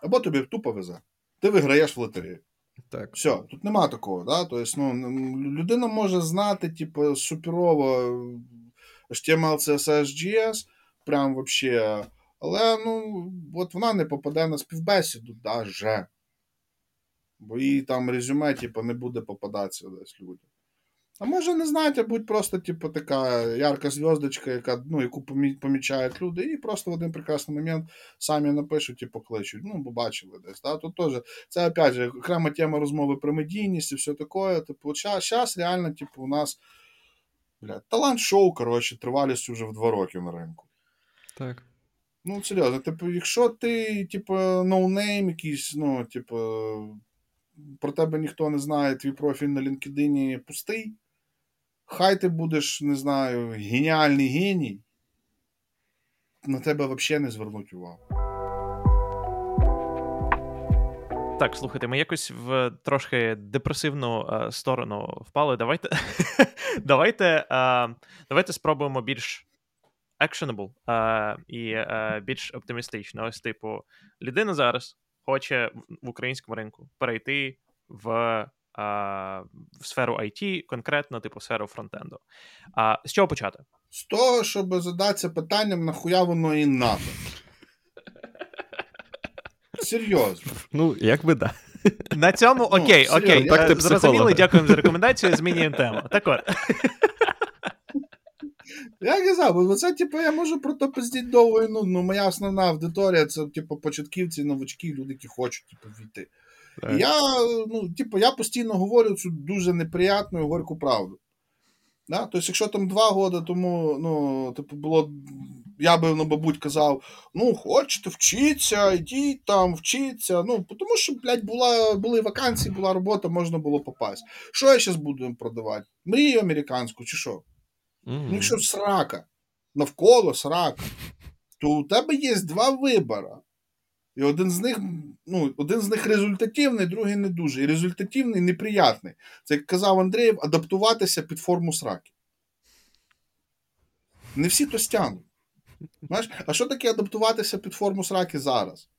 або тобі тупо везе. Ти виграєш в лотерею. Так. Все, тут нема такого, да? Тобто, ну, людина може знати, типу, суперово ейч ті ем ел, сі ес ес, джі ес, прям вообще. Але, ну, от вона не попаде на співбесіду, даже. Бо їй там резюме, типу, не буде попадатися десь людям. А може, не знаєте, будь просто, типу, така ярка зв'язочка, яка, ну, яку помічають люди, і просто в один прекрасний момент самі напишуть і покличуть. Ну, бо бачили десь, да? Тут теж, це, опять же, окрема тема розмови про медійність і все таке. Типу, зараз реально, типу, у нас, блядь, талант-шоу, коротше, тривалістю вже в два роки на ринку. Так. Ну, серйозно, типу, якщо ти, типу, ноунейм якийсь, ну, типу, про тебе ніхто не знає, твій профіль на LinkedIn пустий, хай ти будеш, не знаю, геніальний геній, на тебе взагалі не звернуть увагу. Так, слухайте, ми якось в трошки депресивну е, сторону впали. Давайте, давайте, е, давайте спробуємо більш actionable е, і е, більш оптимістично. Ось, типу, людина зараз хоче в українському ринку перейти в, а, в сферу ай ті, конкретно, типу, сферу фронтенду. А, з чого почати? З того, щоб задатися питанням, нахуя воно і надо. Серйозно. Ну, як би да. На цьому, окей, ну, окей. Так, зрозуміли, дякуємо за рекомендацію, змінюємо тему. Так от. Я казав, бо це, типу, я можу про то пиздіть довго і нудно. Моя основна аудиторія це, типу, початківці, новачки, люди, які хочуть, типу, війти. І я, ну, типу, я постійно говорю цю дуже неприятну і горьку правду. Да? Тобто, якщо там два роки тому, ну, типу, було, я би, ну, бабуть, казав, ну, хочете, вчіться, йдіть там, вчіться, ну, тому що, блядь, була, були вакансії, була робота, можна було попасть. Що я зараз буду продавати? Мрію американську чи що? Mm-hmm. Ну, якщо срака, навколо срака, то у тебе є два вибори. І один з них, ну, один з них результативний, другий не дуже. І результативний неприятний. Це, як казав Андрієв, адаптуватися під форму сраки. Не всі то стягнуть. Знаєш? А що таке адаптуватися під форму сраки зараз?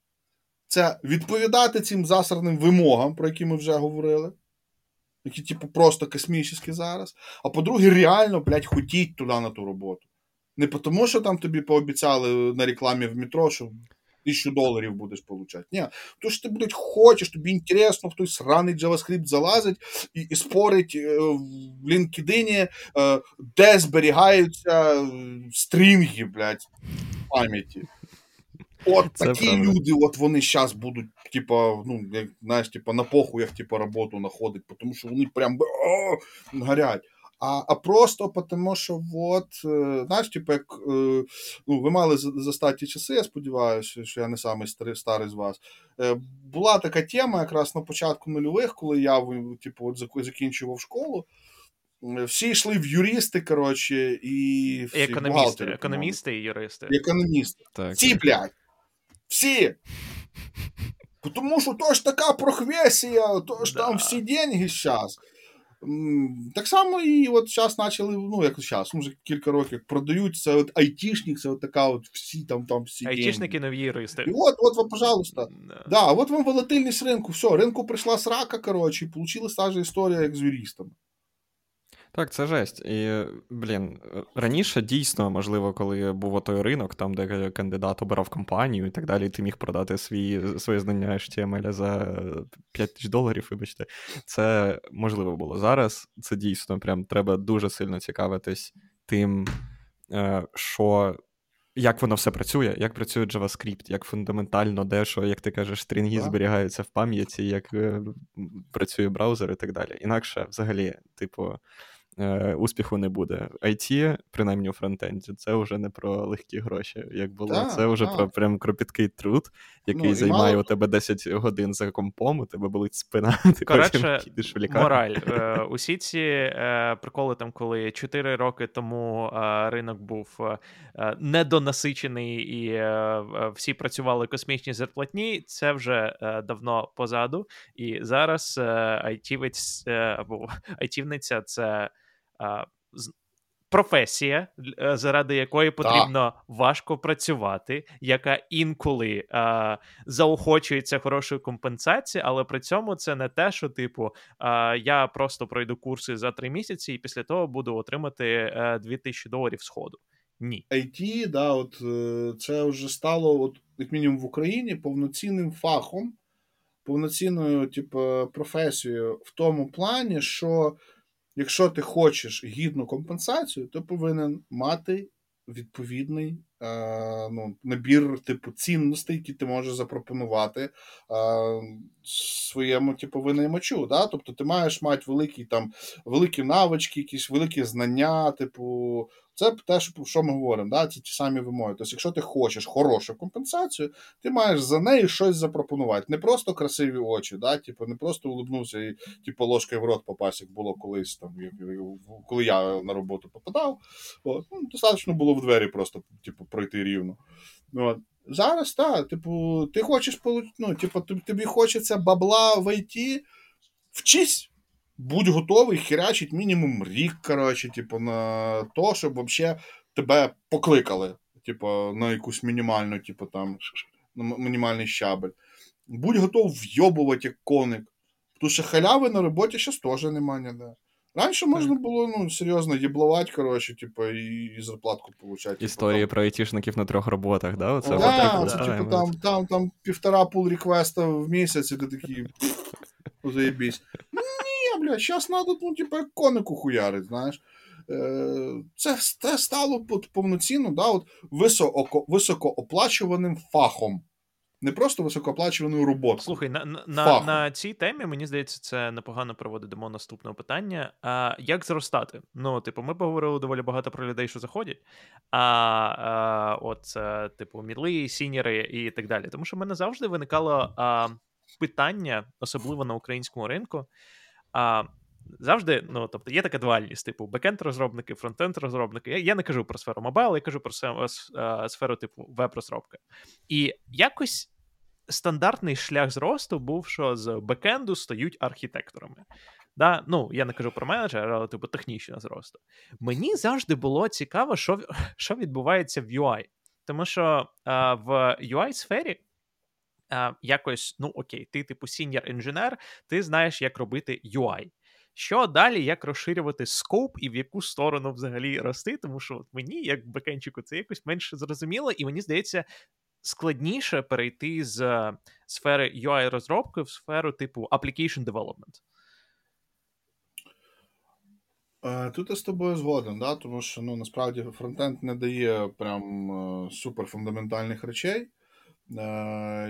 Це відповідати цим засраним вимогам, про які ми вже говорили. Які, типу, просто космічні зараз. А по-друге, реально, блядь, хотіть туди на ту роботу. Не тому, що там тобі пообіцяли на рекламі в метро, що тисячу доларів будеш получати. Ні. Тому що ти, блядь, хочеш, тобі інтересно в той сраний JavaScript залазить і, і спорить е, в LinkedIn, е, де зберігаються стрінги, блядь, в пам'яті. От це такі правда. Люди, от вони зараз будуть, типа, ну, як, знаєш, типа, на похуях, типа, роботу знаходить, тому що вони прям о, горять. А, а просто тому, що от, знаєш, типа, як, ну, ви мали застаті часи, я сподіваюся, що я не самий старий з вас. Була така тема якраз на початку нульових, коли я, типу, от закінчував школу. Всі йшли в юристи, коротше, і всі економісти, економісти і юристи. Економісти. Так. Всі, блядь. Всі. Тому що то ж така професія, то ж да. Там всі деньги зараз. Так само і от зараз почали, ну, як зараз, може, кілька років продають, це от айтішник, це от така от всі там, там всі деньги. Айтішники нові юристи. І от, от вам, пожалуйста. No. Да, от вам волатильність ринку, все, ринку прийшла срака, коротше, і вийшла та ж історія, як з юристами. Так, це жесть. І, блін, раніше дійсно, можливо, коли був той ринок, там, де кандидат обирав компанію і так далі, ти міг продати свій, своє знання ейч ті ем ел за п'ять тисяч доларів, вибачте, це можливо було. Зараз це дійсно прям треба дуже сильно цікавитись тим, що, як воно все працює, як працює JavaScript, як фундаментально, де що, як ти кажеш, стрінги зберігаються в пам'яті, як працює браузер і так далі. Інакше, взагалі, типу, успіху не буде. ай ті, принаймні у фронтенді, це вже не про легкі гроші, як було. Да, це вже да. про прям кропіткий труд, який ну, займає мало... у тебе десять годин за компом, у тебе болить спина, ти коротше, потім підеш в лікарню. Мораль. Усі ці приколи, там, коли чотири роки тому ринок був недонасичений і всі працювали космічні зарплатні, це вже давно позаду. І зараз айтівець або айтівниця – це професія, заради якої потрібно так. важко працювати, яка інколи а, заохочується хорошою компенсацією, але при цьому це не те, що типу а, я просто пройду курси за три місяці і після того буду отримати дві тисячі доларів з ходу. Ні. ай ті, да, от, це вже стало, от, як мінімум в Україні, повноцінним фахом, повноцінною типу, професією в тому плані, що якщо ти хочеш гідну компенсацію, ти повинен мати відповідний е, ну, набір типу, цінностей, які ти можеш запропонувати е, своєму типу, винаймачу. Да? Тобто ти маєш мати великі, там, великі навички, якісь великі знання, типу, це те, про що ми говоримо, да? Це ті самі вимоги. Тобто, якщо ти хочеш хорошу компенсацію, ти маєш за неї щось запропонувати. Не просто красиві очі, да? Типу, не просто улибнувся і типу, ложкою в рот попасть, як було колись, там, коли я на роботу попадав. От. Ну, достатньо було в двері просто типу, пройти рівно. От. Зараз, так, типу, ти хочеш, ну, типу, тобі хочеться бабла в ай ті, вчись. Будь готовий хірячить мінімум рік, коротше, типу, на то, щоб взагалі тебе покликали, типу, на якусь мінімальну, типу, там, мінімальний щабель. Будь готов вйобувати, як коник. Тому що халяви на роботі зараз теж немає ніде. Раніше можна було, ну, серйозно їблувати, коротше, типу, і зарплатку получати. Історії типу, про айтішників на трьох роботах, да? Оце да, так? Це, да, типу, да, там, там, там півтора пул-реквеста в місяць, і ти такий, заєбісь. Бля, зараз треба, ну, типу, як конику хуярить, знаєш. Це, це стало повноцінно, да, от високо, високооплачуваним фахом. Не просто високооплачуваною роботою. Слухай, на, на, на цій темі, мені здається, це непогано проводимо наступне питання. А, як зростати? Ну, типу, ми поговорили доволі багато про людей, що заходять. А, а от, типу, мідли, сіньори і так далі. Тому що в мене завжди виникало а, питання, особливо на українському ринку, А, завжди, ну, тобто, є така дуальність, типу, бекенд-розробники, фронтенд-розробники. Я, я не кажу про сферу мобайл, я кажу про сферу, типу, веб-розробки. І якось стандартний шлях зросту був, що з бекенду стають архітекторами. Да? Ну, я не кажу про менеджера, але, типу, технічно зросту. Мені завжди було цікаво, що, що відбувається в ю ай. Тому що а, в ю ай-сфері Uh, якось, ну окей, ти типу сіньор-інженер, ти знаєш, як робити ю ай. Що далі, як розширювати скоп і в яку сторону взагалі рости, тому що мені, як бекенчику, це якось менше зрозуміло, і мені здається, складніше перейти з сфери ю ай-розробки в сферу типу application development. Тут я з тобою згоден, да? Тому що, ну, насправді фронтенд не дає прям суперфундаментальних речей.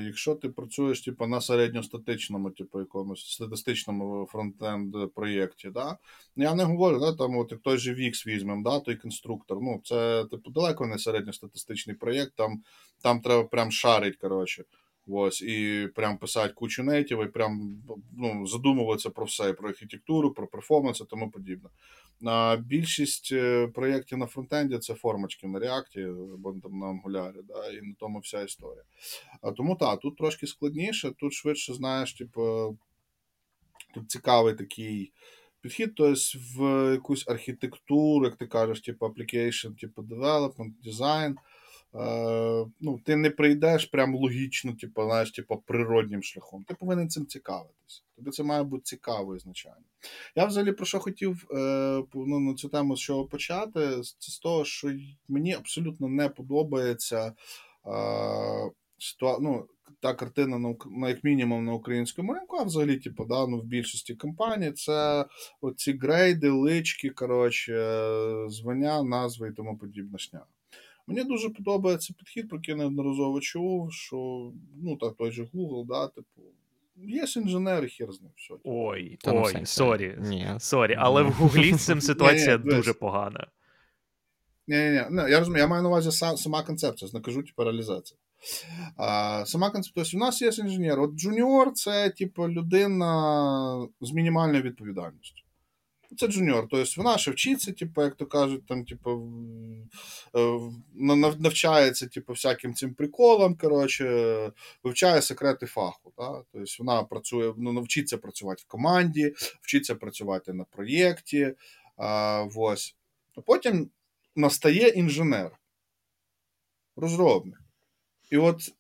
Якщо ти працюєш типу, на середньостатичному, типу, якомусь статистичному фронтенд-проєкті, да? Я не говорю, да, там, от, як той же Wix візьмемо, да, той конструктор, ну, це типу, далеко не середньостатистичний проєкт, там, там треба прям шарить, коротше, ось, і прям писати кучу нейтів, і прям, ну, задумуватися про все, про архітектуру, про перформанс і тому подібне. На більшість проєктів на фронтенді це формочки на React, або там на Angular, да, і на тому вся історія. А тому так, тут трошки складніше, тут швидше, знаєш, типу, тут цікавий такий підхід, тобто в якусь архітектуру, як ти кажеш, типу application, типу development, design. Uh, ну, ти не прийдеш прям логічно, типу, знаєш, типу, природнім шляхом. Ти повинен цим цікавитись. Тобі це має бути цікаво ізначально. Я взагалі про що хотів uh, ну, на цю тему з чого почати, це з того, що мені абсолютно не подобається uh, ситуа... ну, та картина, на, на, як мінімум, на українському ринку, а взагалі, типу, да, ну, в більшості компаній, це оці грейди, лички, коротше, звання, назви і тому подібна шня. Мені дуже подобається підхід, про який я неодноразово чув, що, ну, так, той же Google, да, типу, є інженери, хер з ним, все. Ой, Там ой, сорі, сорі, але в Google з цим ситуація ні, ні, дуже погана. Ні-ні-ні, я розумію, я маю на увазі сам, сама концепція, не кажу, типу, реалізація. А, сама концепція, тобто, у нас є інженер, от джуніор – це, типу, людина з мінімальною відповідальністю. Це джуніор, тобто вона ще вчиться, типу, як то кажуть, там, типу, навчається типу, всяким цим приколам, коротше, вивчає секрети фаху. Да? Тобто вона працює, ну, навчиться працювати в команді, вчиться працювати на проєкті. А, ось. А потім настає інженер, розробник. І от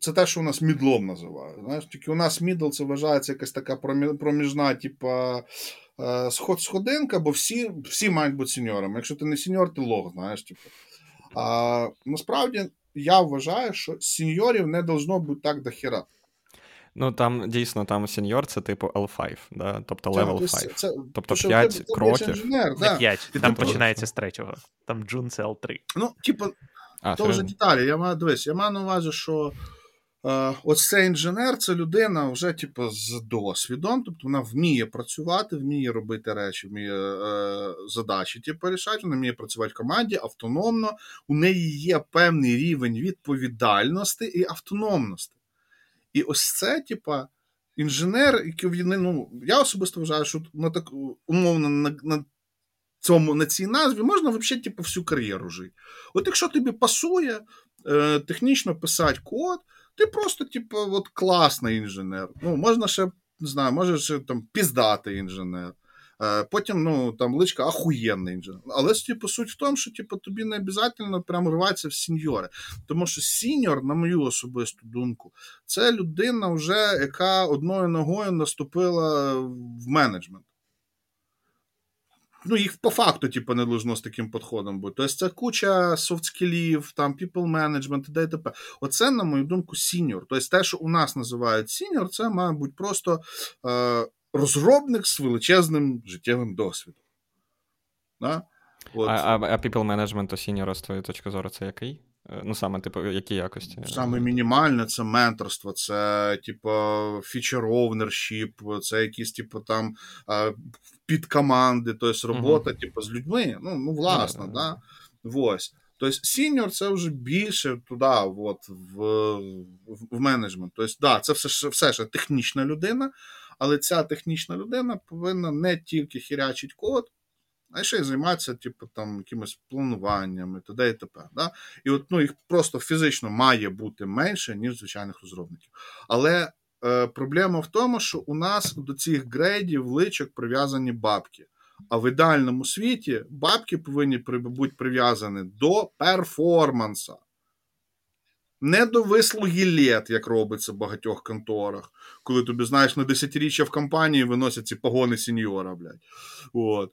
це те, що у нас мідлом називають. Знаєш? Тільки у нас мідл, це вважається якась така проміжна, типа, сход-сходинка, бо всі, всі мають бути сіньорами. Якщо ти не сіньор, ти лох, знаєш. Типу. А, насправді, я вважаю, що сеньорів не должно бути так до хіра. Ну, там, дійсно, там сеньор – це типу ел п'ять, да? Тобто левел п'ять. Це, це, тобто це, п'ять це, це кроків. Інженер, да. Не п'ять, там типу, починається з третього. Там джун – це ел три. Ну, типу, а, то вже деталі. Я маю, дивись, я маю на увазі, що е, ось цей інженер – це людина вже, типу, з досвідом. Тобто вона вміє працювати, вміє робити речі, вміє е, задачі, типу, рішати. Вона вміє працювати в команді автономно. У неї є певний рівень відповідальності і автономності. І ось це, типа, інженер, який, ну, я особисто вважаю, що на так, умовно на, на, цьому, на цій назві можна взагалі, типу, всю кар'єру жити. От якщо тобі пасує е, технічно писати код, ти просто, типу, от класний інженер. Ну, можна ще, не знаю, може ще там піздатий інженер. Е, потім, ну, там личка ахуєнний інженер. Але, типу, суть в тому, що, типу, тобі не обов'язково прямо рватися в сеньори. Тому що сеньор, на мою особисту думку, це людина вже, яка одною ногою наступила в менеджмент. Ну, їх по факту, типу, не должно з таким підходом бути. Тобто це куча софт-скілів, там, people-management і т.д. Оце, на мою думку, сеньор. Тобто те, що у нас називають сеньор, це, мабуть, просто... Е- розробник з величезним життєвим досвідом. Да? От. А, а people management у сіньора, з твоєї точки зору, це який? Ну, саме, типу, які якості? Саме мінімальне, це менторство, це, типу, фічер-овнершіп, це якісь, типу, там, підкоманди, тобто, робота, uh-huh. типу, з людьми, ну, ну власне, uh-huh. да? Ось. Тобто, сіньор – це вже більше туди, от, в, в менеджмент. Тобто, да, це все, все ще технічна людина, але ця технічна людина повинна не тільки хірячить код, а ще й займатися, типу, там, якимось плануванням і т.д. і т.п. Да? І от, ну, їх просто фізично має бути менше, ніж звичайних розробників. Але е, проблема в тому, що у нас до цих грейдів, личок прив'язані бабки. А в ідеальному світі бабки повинні бути прив'язані до перформанса. Не до вислуги літ, як робиться в багатьох конторах, коли тобі, знаєш, на десятиріччя в компанії виносять ці погони сеньора, блядь. От.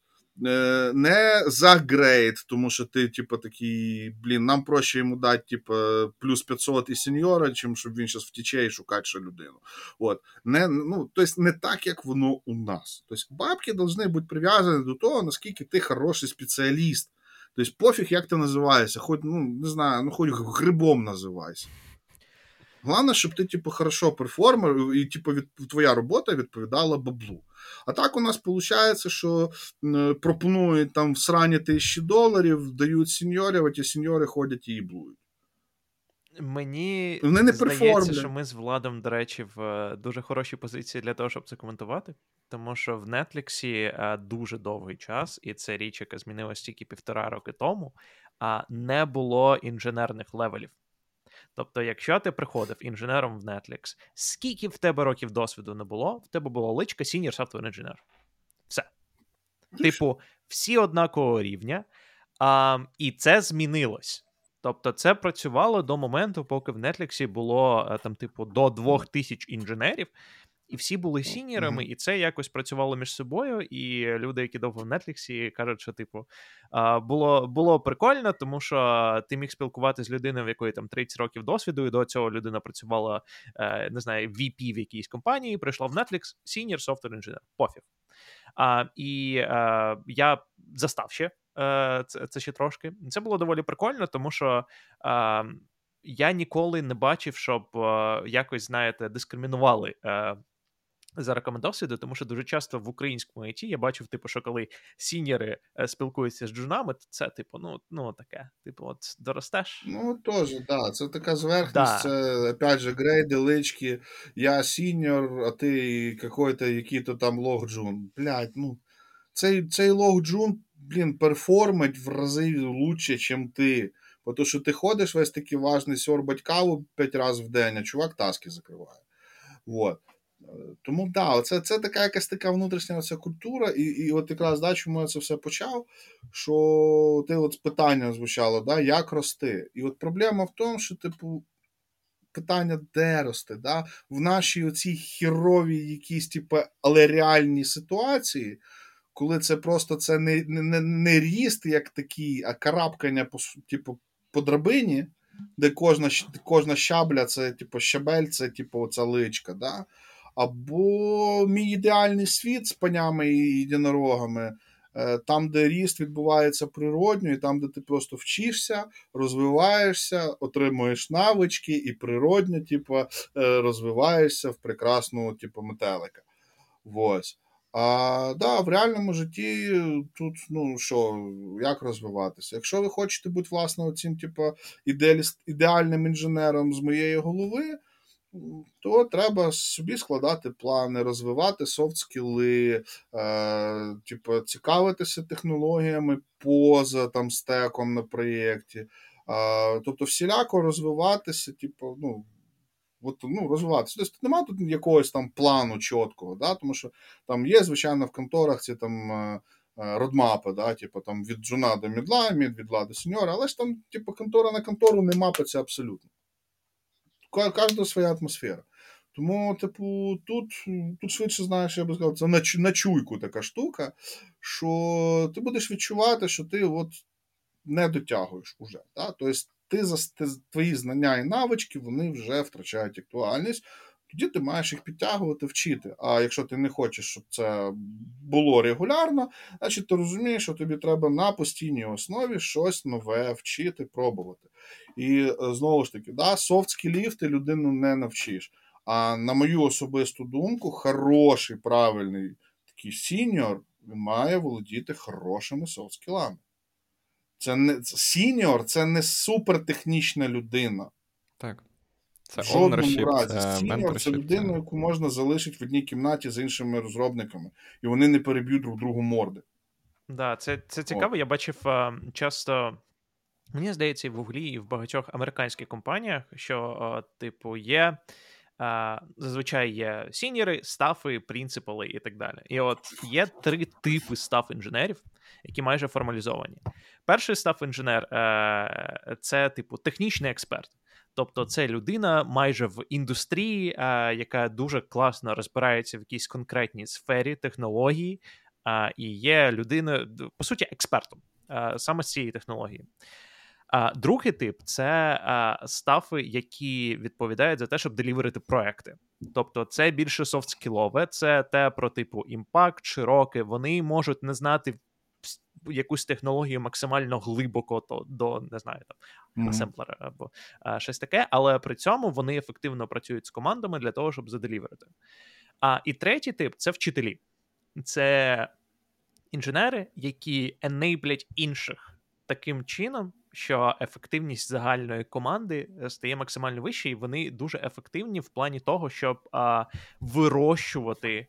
Не за грейд, тому що ти, типу, такий, блін, нам проще йому дати, типу, плюс п'ятсот і сеньора, чим щоб він зараз втіче і шукати ще людину. От. Не, ну, тобто, не так, як воно у нас. Тобто, бабки повинні бути прив'язані до того, наскільки ти хороший спеціаліст. Тобто пофіг, як ти називаєшся, хоч, ну, не знаю, ну, хоч грибом називайся. Головне, щоб ти, типу, хорошо перформер, і, типу, від, твоя робота відповідала баблу. А так у нас виходить, що пропонують там срані тисячі доларів, дають сеньорів, а ті сеньори ходять і їблують. Мені здається, що ми з Владом, до речі, в дуже хорошій позиції для того, щоб це коментувати, тому що в Netflixі дуже довгий час, і це річ, яка змінилась тільки півтора роки тому, не було інженерних левелів. Тобто, якщо ти приходив інженером в Netflix, скільки в тебе років досвіду не було, в тебе була личка senior software engineer. Все. Типу, всі однакового рівня, а, і це змінилось. Тобто це працювало до моменту, поки в Netflixі було там, типу, до двох тисяч інженерів, і всі були сіньорами, mm-hmm. і це якось працювало між собою, і люди, які довго в Netflixі, кажуть, що, типу, було, було прикольно, тому що ти міг спілкуватися з людиною, в якої там тридцять років досвіду, і до цього людина працювала, не знаю, ві пі в якійсь компанії, прийшла в Netflix, senior software engineer, пофіг. І я застав ще. Це, це ще трошки. Це було доволі прикольно, тому що е, я ніколи не бачив, щоб е, якось, знаєте, дискримінували е, за роками досвіду, тому що дуже часто в українському ай ті я бачив, типу, що коли сіньори спілкуються з джунами, то це, типу, ну, ну таке, типу, от доростеш. Ну, теж, так, да. Це така зверхність, да. Це, опять же, грейди, лички, я сіньор, а ти який-то, який-то там лох джун. Блядь, ну, цей, цей лох джун, блін, перформить в рази лучше, чим ти. Тому що ти ходиш весь такий важний сьорбать каву п'ять разів в день, а чувак таски закриває. Вот. Тому, да, це, це така якась така внутрішня ця культура, і, і от якраз, да, чому я це все почав, що ти от питання звучало, да, як рости. І от проблема в тому, що, типу, питання, де рости, да, в нашій оцій хіровій якійсь, типу, але реальній ситуації, коли це просто це не, не, не ріст як такий, а карабкання по, типу, по драбині, де кожна, кожна щабля, це типу щабель, це типу ця личка, да? Або мій ідеальний світ з панями і єдинорогами, там, де ріст відбувається природньо, і там, де ти просто вчишся, розвиваєшся, отримуєш навички і природньо типу, розвиваєшся в прекрасну типу, метелика. Ось. А да, в реальному житті тут, ну що, як розвиватися? Якщо ви хочете бути, власне, оцим, типу, ідеаліст, ідеальним інженером з моєї голови, то треба собі складати плани, розвивати софт-скіли, е, типу, цікавитися технологіями поза там стеком на проєкті. Е, тобто всіляко розвиватися, типу, ну, От, ну, розвиватися. Тобто нема тут якогось там плану чіткого, да? Тому що там є, звичайно, в конторах ці там родмапи, да? Типу, там, від джуна до мідла, мід від ла до сеньора, але ж там типу, контора на контору не мапиться абсолютно. Кожна своя атмосфера. Тому, типу, тут, тут швидше, знаєш, я би сказав, це на чуйку така штука, що ти будеш відчувати, що ти от не дотягуєш уже. Да? Тобто, Ти за ти, твої знання і навички, вони вже втрачають актуальність. Тоді ти маєш їх підтягувати, вчити. А якщо ти не хочеш, щоб це було регулярно, значить ти розумієш, що тобі треба на постійній основі щось нове вчити, пробувати. І знову ж таки, да, софт-скілів ти людину не навчиш. А на мою особисту думку, хороший, правильний такий сіньор має володіти хорошими софт-скілами. Це не сіньор, це не супертехнічна людина. Так. Це в жодному разі. Сіньор – це людина, це... яку можна залишити в одній кімнаті з іншими розробниками, і вони не переб'ють друг другу морди. Так, да, це, це цікаво. О. Я бачив часто, мені здається, і в Google, і в багатьох американських компаніях, що, типу, є... Uh, зазвичай є сіньори, стафи, принципали і так далі. І от є три типи стаф-інженерів, які майже формалізовані. Перший стаф-інженер uh, – це, типу, технічний експерт. Тобто це людина майже в індустрії, uh, яка дуже класно розбирається в якійсь конкретній сфері технології uh, і є людиною, по суті, експертом uh, саме з цієї технології. А другий тип – це а, стафи, які відповідають за те, щоб деліверити проекти. Тобто це більше софт-скілове, це те про типу імпакт, широке. Вони можуть не знати якусь технологію максимально глибоко то, до, не знаю, там, mm-hmm. асемблера або а, щось таке, але при цьому вони ефективно працюють з командами для того, щоб заделіверити. А, і третій тип – це вчителі. Це інженери, які енейблять інших таким чином, що ефективність загальної команди стає максимально вищою, і вони дуже ефективні в плані того, щоб а, вирощувати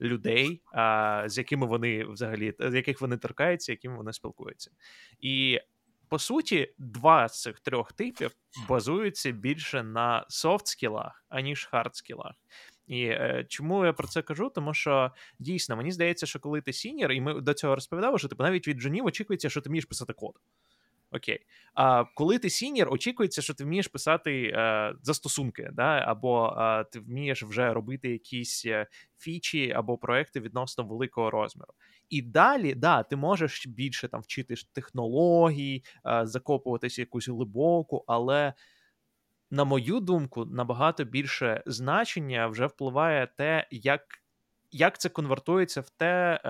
людей, а, з якими вони взагалі, з яких вони торкаються, якими вони спілкуються. І, по суті, два з цих трьох типів базуються більше на софт-скілах, аніж хард-скілах. І е, чому я про це кажу? Тому що, дійсно, мені здається, що коли ти сіньор, і ми до цього розповідали, що типу, навіть від джунів очікується, що ти вмієш писати код. Окей. А коли ти сіньор, очікується, що ти вмієш писати е, застосунки, да? Або е, ти вмієш вже робити якісь фічі або проекти відносно великого розміру. І далі, да, ти можеш більше там вчити технологій, е, закопуватися якусь глибоку, але, на мою думку, набагато більше значення вже впливає те, як Як це конвертується в те,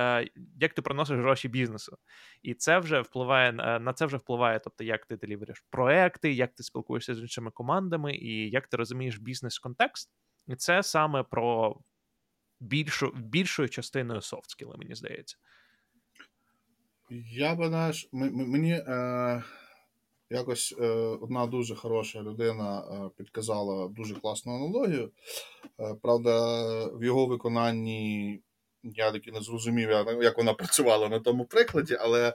як ти приносиш гроші бізнесу. І це вже впливає, на це вже впливає, тобто, як ти делівериш проекти, як ти спілкуєшся з іншими командами, і як ти розумієш бізнес-контекст. І це саме про більшу, більшою частиною софт-скіли, мені здається. Я б, знаєш, мені е, якось е, одна дуже хороша людина е, підказала дуже класну аналогію. Правда, в його виконанні я таки не зрозумів, як вона працювала на тому прикладі, але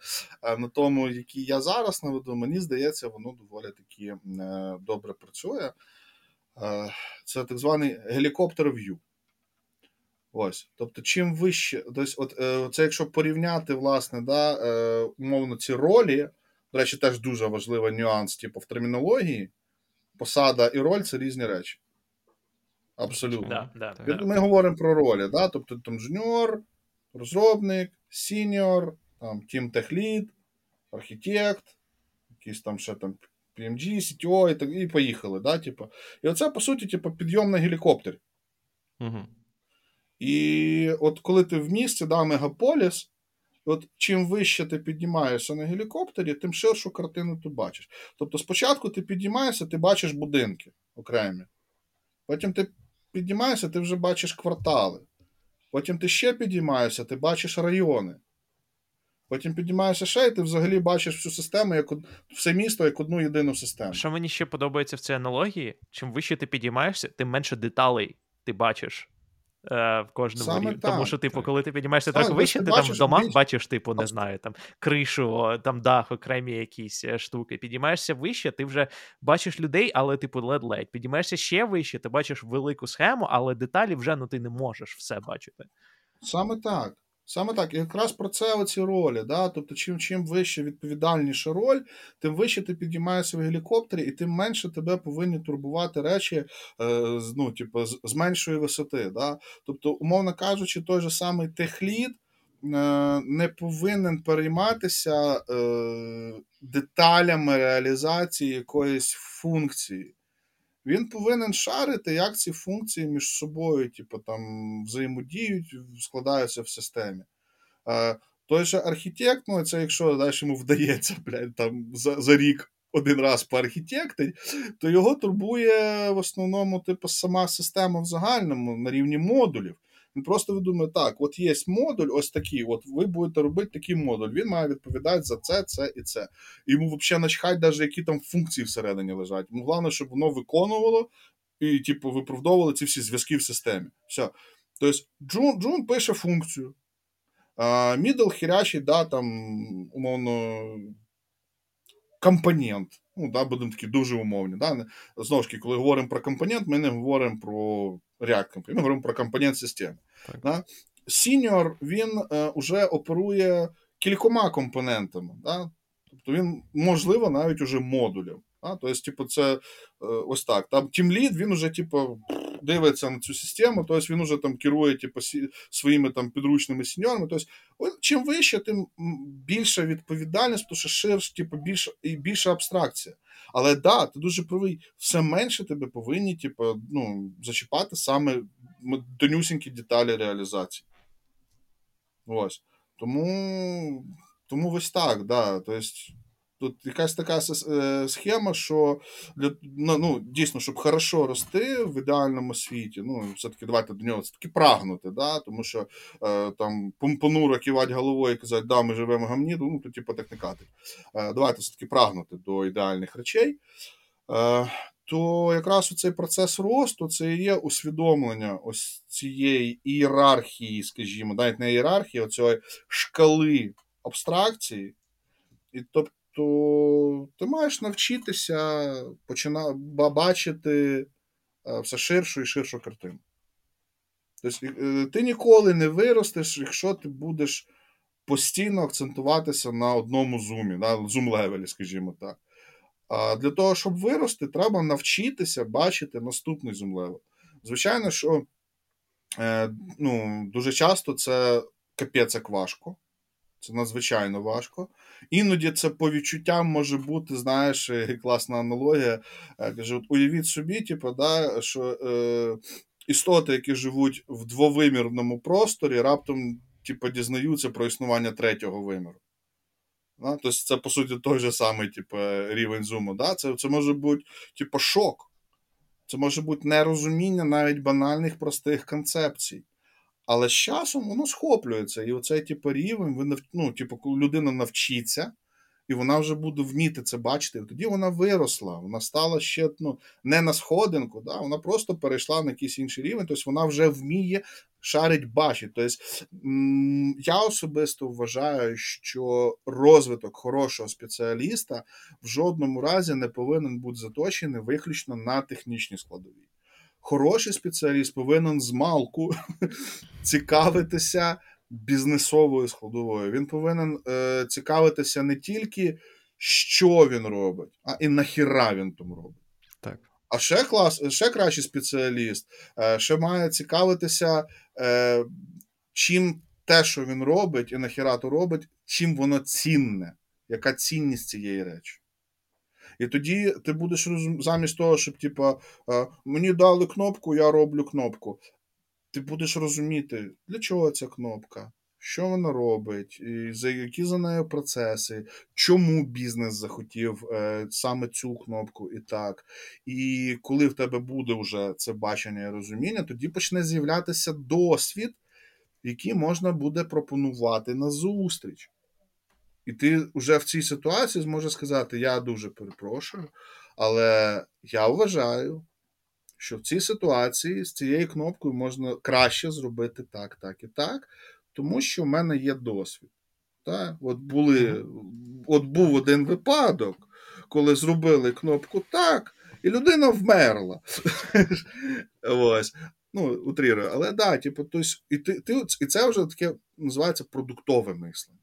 на тому, який я зараз наведу, мені здається, воно доволі таки добре працює. Це так званий гелікоптер-в'ю. Ось, тобто, чим вище, десь, от, це якщо порівняти, власне, да, умовно, ці ролі, до речі, теж дуже важливий нюанс, типу, в термінології, посада і роль – це різні речі. Абсолютно. Да, да, Ми да. говоримо про ролі, да? Тобто там джуніор, розробник, сіньор, там тім-техлід, архітект, якийсь там ще там пі ем джі, сі ті о і так і поїхали. Да, типу. І оце, по суті, типу, підйом на гелікоптер. Угу. І от коли ти в місті, да, мегаполіс, от чим вище ти піднімаєшся на гелікоптері, тим ширшу картину ти бачиш. Тобто спочатку ти піднімаєшся, ти бачиш будинки окремі. Потім ти піднімаєшся, ти вже бачиш квартали. Потім ти ще піднімаєшся, ти бачиш райони. Потім піднімаєшся ще, і ти взагалі бачиш всю систему, як все місто, як одну єдину систему. Що мені ще подобається в цій аналогії, чим вище ти піднімаєшся, тим менше деталей ти бачиш е, в кожному рівні. Тому що, типу, коли ти піднімаєшся трохи так, вище, ти, ти там в домах більше. Бачиш, типу, не знаю, там кришу, там дах, окремі якісь штуки. Піднімаєшся вище, ти вже бачиш людей, але, типу, ледь-ледь. Піднімаєшся ще вище, ти бачиш велику схему, але деталі вже, ну, ти не можеш все бачити. Саме так. Саме так, і якраз про це оці ролі, да? Тобто чим, чим вище відповідальніша роль, тим вище ти піднімаєшся в гелікоптері, і тим менше тебе повинні турбувати речі е, ну, типу, з, з меншої висоти. Да? Тобто, умовно кажучи, той же самий техлід е, не повинен перейматися е, деталями реалізації якоїсь функції. Він повинен шарити, як ці функції між собою, типу, там, взаємодіють, складаються в системі. Е, той же архітект, ну, це якщо далі йому вдається, блядь, там, за, за рік один раз поархітектить, то його турбує в основному, типу, сама система в загальному на рівні модулів. Він просто видумує, так, от є модуль, ось такий, от ви будете робити такий модуль, він має відповідати за це, це і це. Йому взагалі начхать, навіть які там функції всередині лежать. Йому головне, щоб воно виконувало і, типу, виправдовувало ці всі зв'язки в системі. Все. Тобто, джун, джун пише функцію. Мідл хірячий, да, там, умовно, компонент. Ну, да, будемо такі дуже умовні. Да? Знову ж таки, коли говоримо про компонент, ми не говоримо про React Component, ми говоримо про компонент системи. Да? Senior, він вже е, оперує кількома компонентами. Да? Тобто він, можливо, навіть уже модулем. Да? Тобто, типу, це е, ось так. Там Team Lead, він уже, типу, дивиться на цю систему, тобто він уже там керує, типу, сі, своїми там підручними сеньорами. Тобто, чим вище, тим більша відповідальність, тому що ширше, типу, більш, і більша абстракція. Але да, ти дуже правий, все менше тебе повинні, типу, ну, зачіпати саме тонюсінькі деталі реалізації. Ось. Тому, тому ось так, да, тобто, тут якась така схема, що для, ну, дійсно, щоб хорошо рости в ідеальному світі, ну, все-таки давайте до нього все-таки прагнути, да? Тому що е, там понуро кивати головою і казати, да, ми живемо гамні, ну, то типу так не катить. Е, давайте все-таки прагнути до ідеальних речей. Е, то якраз у цей процес росту, це і є усвідомлення ось цієї ієрархії, скажімо, навіть не ієрархії, а цієї шкали абстракції. І тобто то ти маєш навчитися почина... бачити все ширшу і ширшу картину. Тобто ти ніколи не виростеш, якщо ти будеш постійно акцентуватися на одному зумі, на зум-левелі, скажімо так. А для того, щоб вирости, треба навчитися бачити наступний зум-левел. Звичайно, що ну, дуже часто це капець як важко. Це надзвичайно важко. Іноді це по відчуттям може бути, знаєш, класна аналогія. Каже, от уявіть собі, типу, да, що е, істоти, які живуть в двовимірному просторі, раптом типу, дізнаються про існування третього виміру. Да? Тобто це, по суті, той же самий типу, рівень зуму. Да? Це, це може бути типу, шок. Це може бути нерозуміння навіть банальних простих концепцій. Але з часом воно схоплюється. І оцей типу, рівень, ну, типу, людина навчиться, і вона вже буде вміти це бачити. І тоді вона виросла, вона стала ще ну, не на сходинку, да? Вона просто перейшла на якийсь інший рівень, тобто вона вже вміє шарить бачить. Тобто я особисто вважаю, що розвиток хорошого спеціаліста в жодному разі не повинен бути заточений виключно на технічні складові. Хороший спеціаліст повинен змалку цікавитися бізнесовою складовою. Він повинен е, цікавитися не тільки, що він робить, а і нахіра він там робить. Так. А ще, клас, ще кращий спеціаліст е, ще має цікавитися, е, чим те, що він робить, і нахіра то робить, чим воно цінне, яка цінність цієї речі. І тоді ти будеш замість того, щоб, типа, мені дали кнопку, я роблю кнопку. Ти будеш розуміти, для чого ця кнопка, що вона робить, і за які за нею процеси, чому бізнес захотів е, саме цю кнопку і так. І коли в тебе буде вже це бачення і розуміння, тоді почне з'являтися досвід, який можна буде пропонувати на зустріч. І ти вже в цій ситуації зможеш сказати, я дуже перепрошую, але я вважаю, що в цій ситуації з цією кнопкою можна краще зробити так, так і так, тому що в мене є досвід. Так? От, були, от був один випадок, коли зробили кнопку так, і людина вмерла. Ось. Ну, утрірую. Але да, типу, то есть, і, ти, ти, і це вже таке називається продуктове мислення.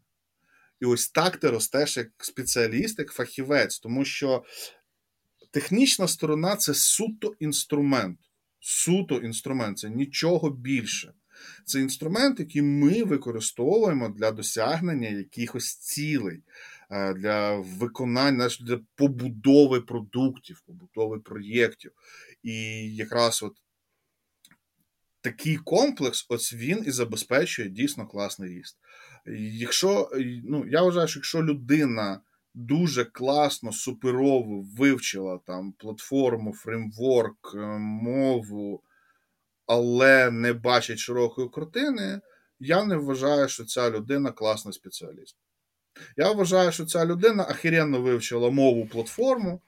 І ось так ти ростеш як спеціаліст, як фахівець, тому що технічна сторона – це суто інструмент. Суто інструмент, це нічого більше. Це інструмент, який ми використовуємо для досягнення якихось цілей, для виконання, для побудови продуктів, побудови проєктів. І якраз от такий комплекс, ось він і забезпечує дійсно класний ріст. Якщо, ну, я вважаю, що якщо людина дуже класно, суперово вивчила там платформу, фреймворк, мову, але не бачить широкої картини, я не вважаю, що ця людина класний спеціаліст. Я вважаю, що ця людина охеренно вивчила мову, платформу,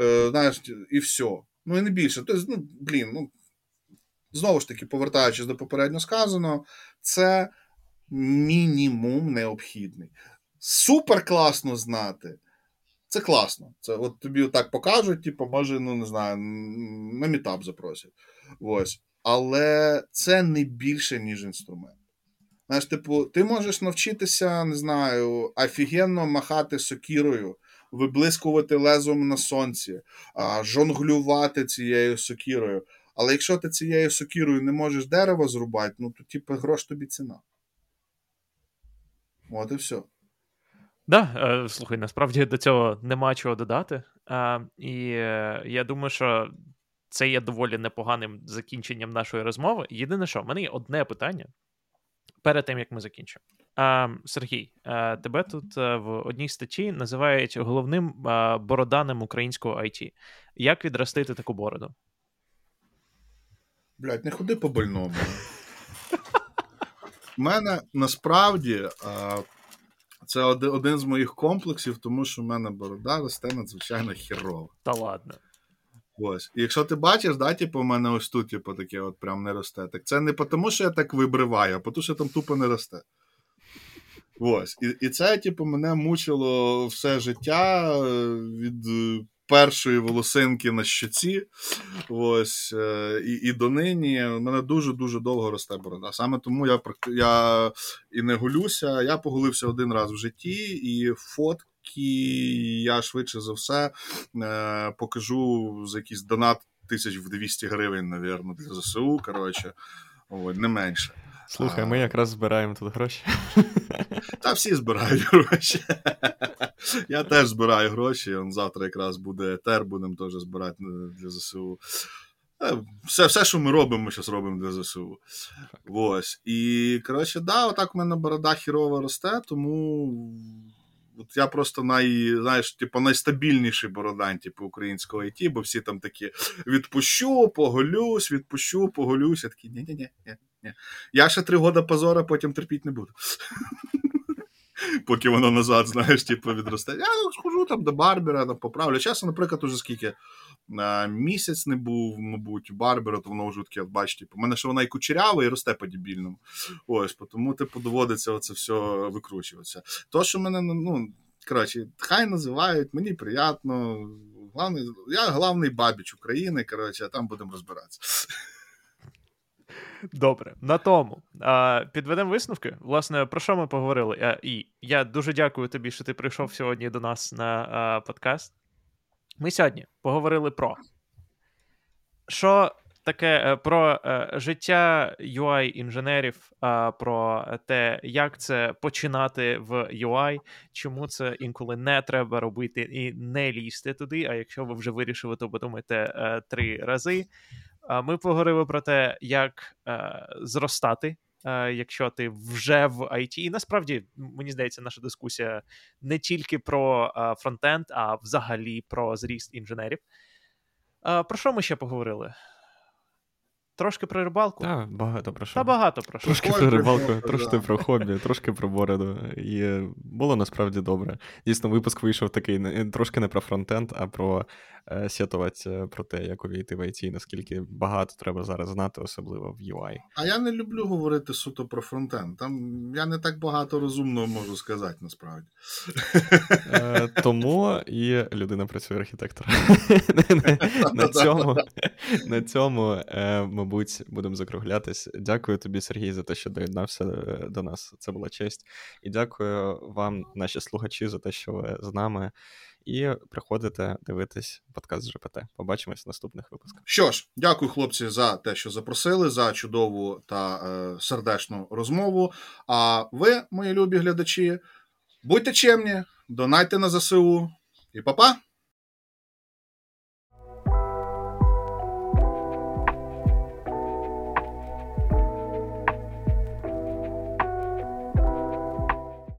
е, знаєш, і все. Ну і не більше. Тобто, ну, блін, ну, знову ж таки, повертаючись до попередньо сказаного, це мінімум необхідний. Супер класно знати. Це класно. Це от тобі так покажуть, типу, може, ну, не знаю, на мітап запросять. Ось. Але це не більше, ніж інструмент. Знаєш, типу, ти можеш навчитися, не знаю, офігенно махати сокірою, виблискувати лезом на сонці, жонглювати цією сокірою. Але якщо ти цією сокірою не можеш дерево зрубати, ну, то, типу, грош тобі ціна. От і все. Так, да, слухай, насправді до цього нема чого додати. І я думаю, що це є доволі непоганим закінченням нашої розмови. Єдине що, в мене є одне питання перед тим, як ми закінчимо. Сергій, тебе тут в одній статті називають головним бороданим українського ай ті. Як відростити таку бороду? Блядь, не ходи по больному. У мене насправді... Це один з моїх комплексів, тому що в мене борода росте надзвичайно хірово. Та ладно. Ось. І якщо ти бачиш, да, типу, в мене ось тут типу, таке от прям не росте. Так це не тому, що я так вибриваю, а тому, що там тупо не росте. Ось. І, і це, типу, мене мучило все життя від першої волосинки на щоці. Ось. І, і донині у мене дуже-дуже довго росте борода. Саме тому я, я і не голюся. Я поголився один раз в житті, і фотки я швидше за все е, покажу за якийсь донат тисяч в двісті гривень, навірно, для ЗСУ, коротше. Ось, не менше. Слухай, а... ми якраз збираємо тут гроші. Та всі збирають гроші. Я теж збираю гроші. Он завтра якраз буде етер, будемо теж збирати для ЗСУ. Все, все, що ми робимо, ми зараз робимо для ЗСУ. Ось. І, коротше, да, отак в мене борода хірова росте, тому от я просто най, знаєш, типу, найстабільніший бородан типу, українського ай ті, бо всі там такі відпущу, поголюсь, відпущу, поголюсь. Я такий, ні-ні-ні. Я ще три года позора потім терпіть не буду. Поки воно назад, знаєш, типу, відросте. Я схожу там до барбера, там, поправлю. Часу, наприклад, уже скільки місяць не був, мабуть, барбера, то воно вже таке, от бач, типу, у мене ще вона і кучерява, і росте по-дебільному. Ось, тому, типу, доводиться оце все викручуватися. То, що мене, ну, коротше, хай називають, мені приємно. Главний, я головний Бабіч України, коротше, а там будемо розбиратися. Добре, на тому підведемо висновки. Власне, про що ми поговорили? І я дуже дякую тобі, що ти прийшов сьогодні до нас на подкаст. Ми сьогодні поговорили про що таке про життя ю ай-інженерів, про те, як це починати в ю ай, чому це інколи не треба робити і не лізти туди, а якщо ви вже вирішили, то подумайте три рази. Ми поговорили про те, як зростати, якщо ти вже в ай ті. І насправді, мені здається, наша дискусія не тільки про фронтенд, а взагалі про зріст інженерів. Про що ми ще поговорили? Трошки про рибалку? Так, багато про що. Та багато про що. Трошки про рибалку, трошки про хобі, трошки про бороду. І було насправді добре. Дійсно, випуск вийшов такий, трошки не про фронтенд, а про е, сетувати, про те, як увійти в ай ті, наскільки багато треба зараз знати, особливо в ю ай. А я не люблю говорити суто про фронтенд. Там я не так багато розумного можу сказати, насправді. Е, тому і людина працює архітектором. На цьому, на цьому ми мабуть, будемо закруглятись. Дякую тобі, Сергій, за те, що доєднався до нас. Це була честь. І дякую вам, наші слухачі, за те, що ви з нами. І приходите дивитись подкаст ЖеПеТе. Побачимось в наступних випусках. Що ж, дякую, хлопці, за те, що запросили, за чудову та е, сердечну розмову. А ви, мої любі глядачі, будьте чемні, донайте на ЗСУ і па-па!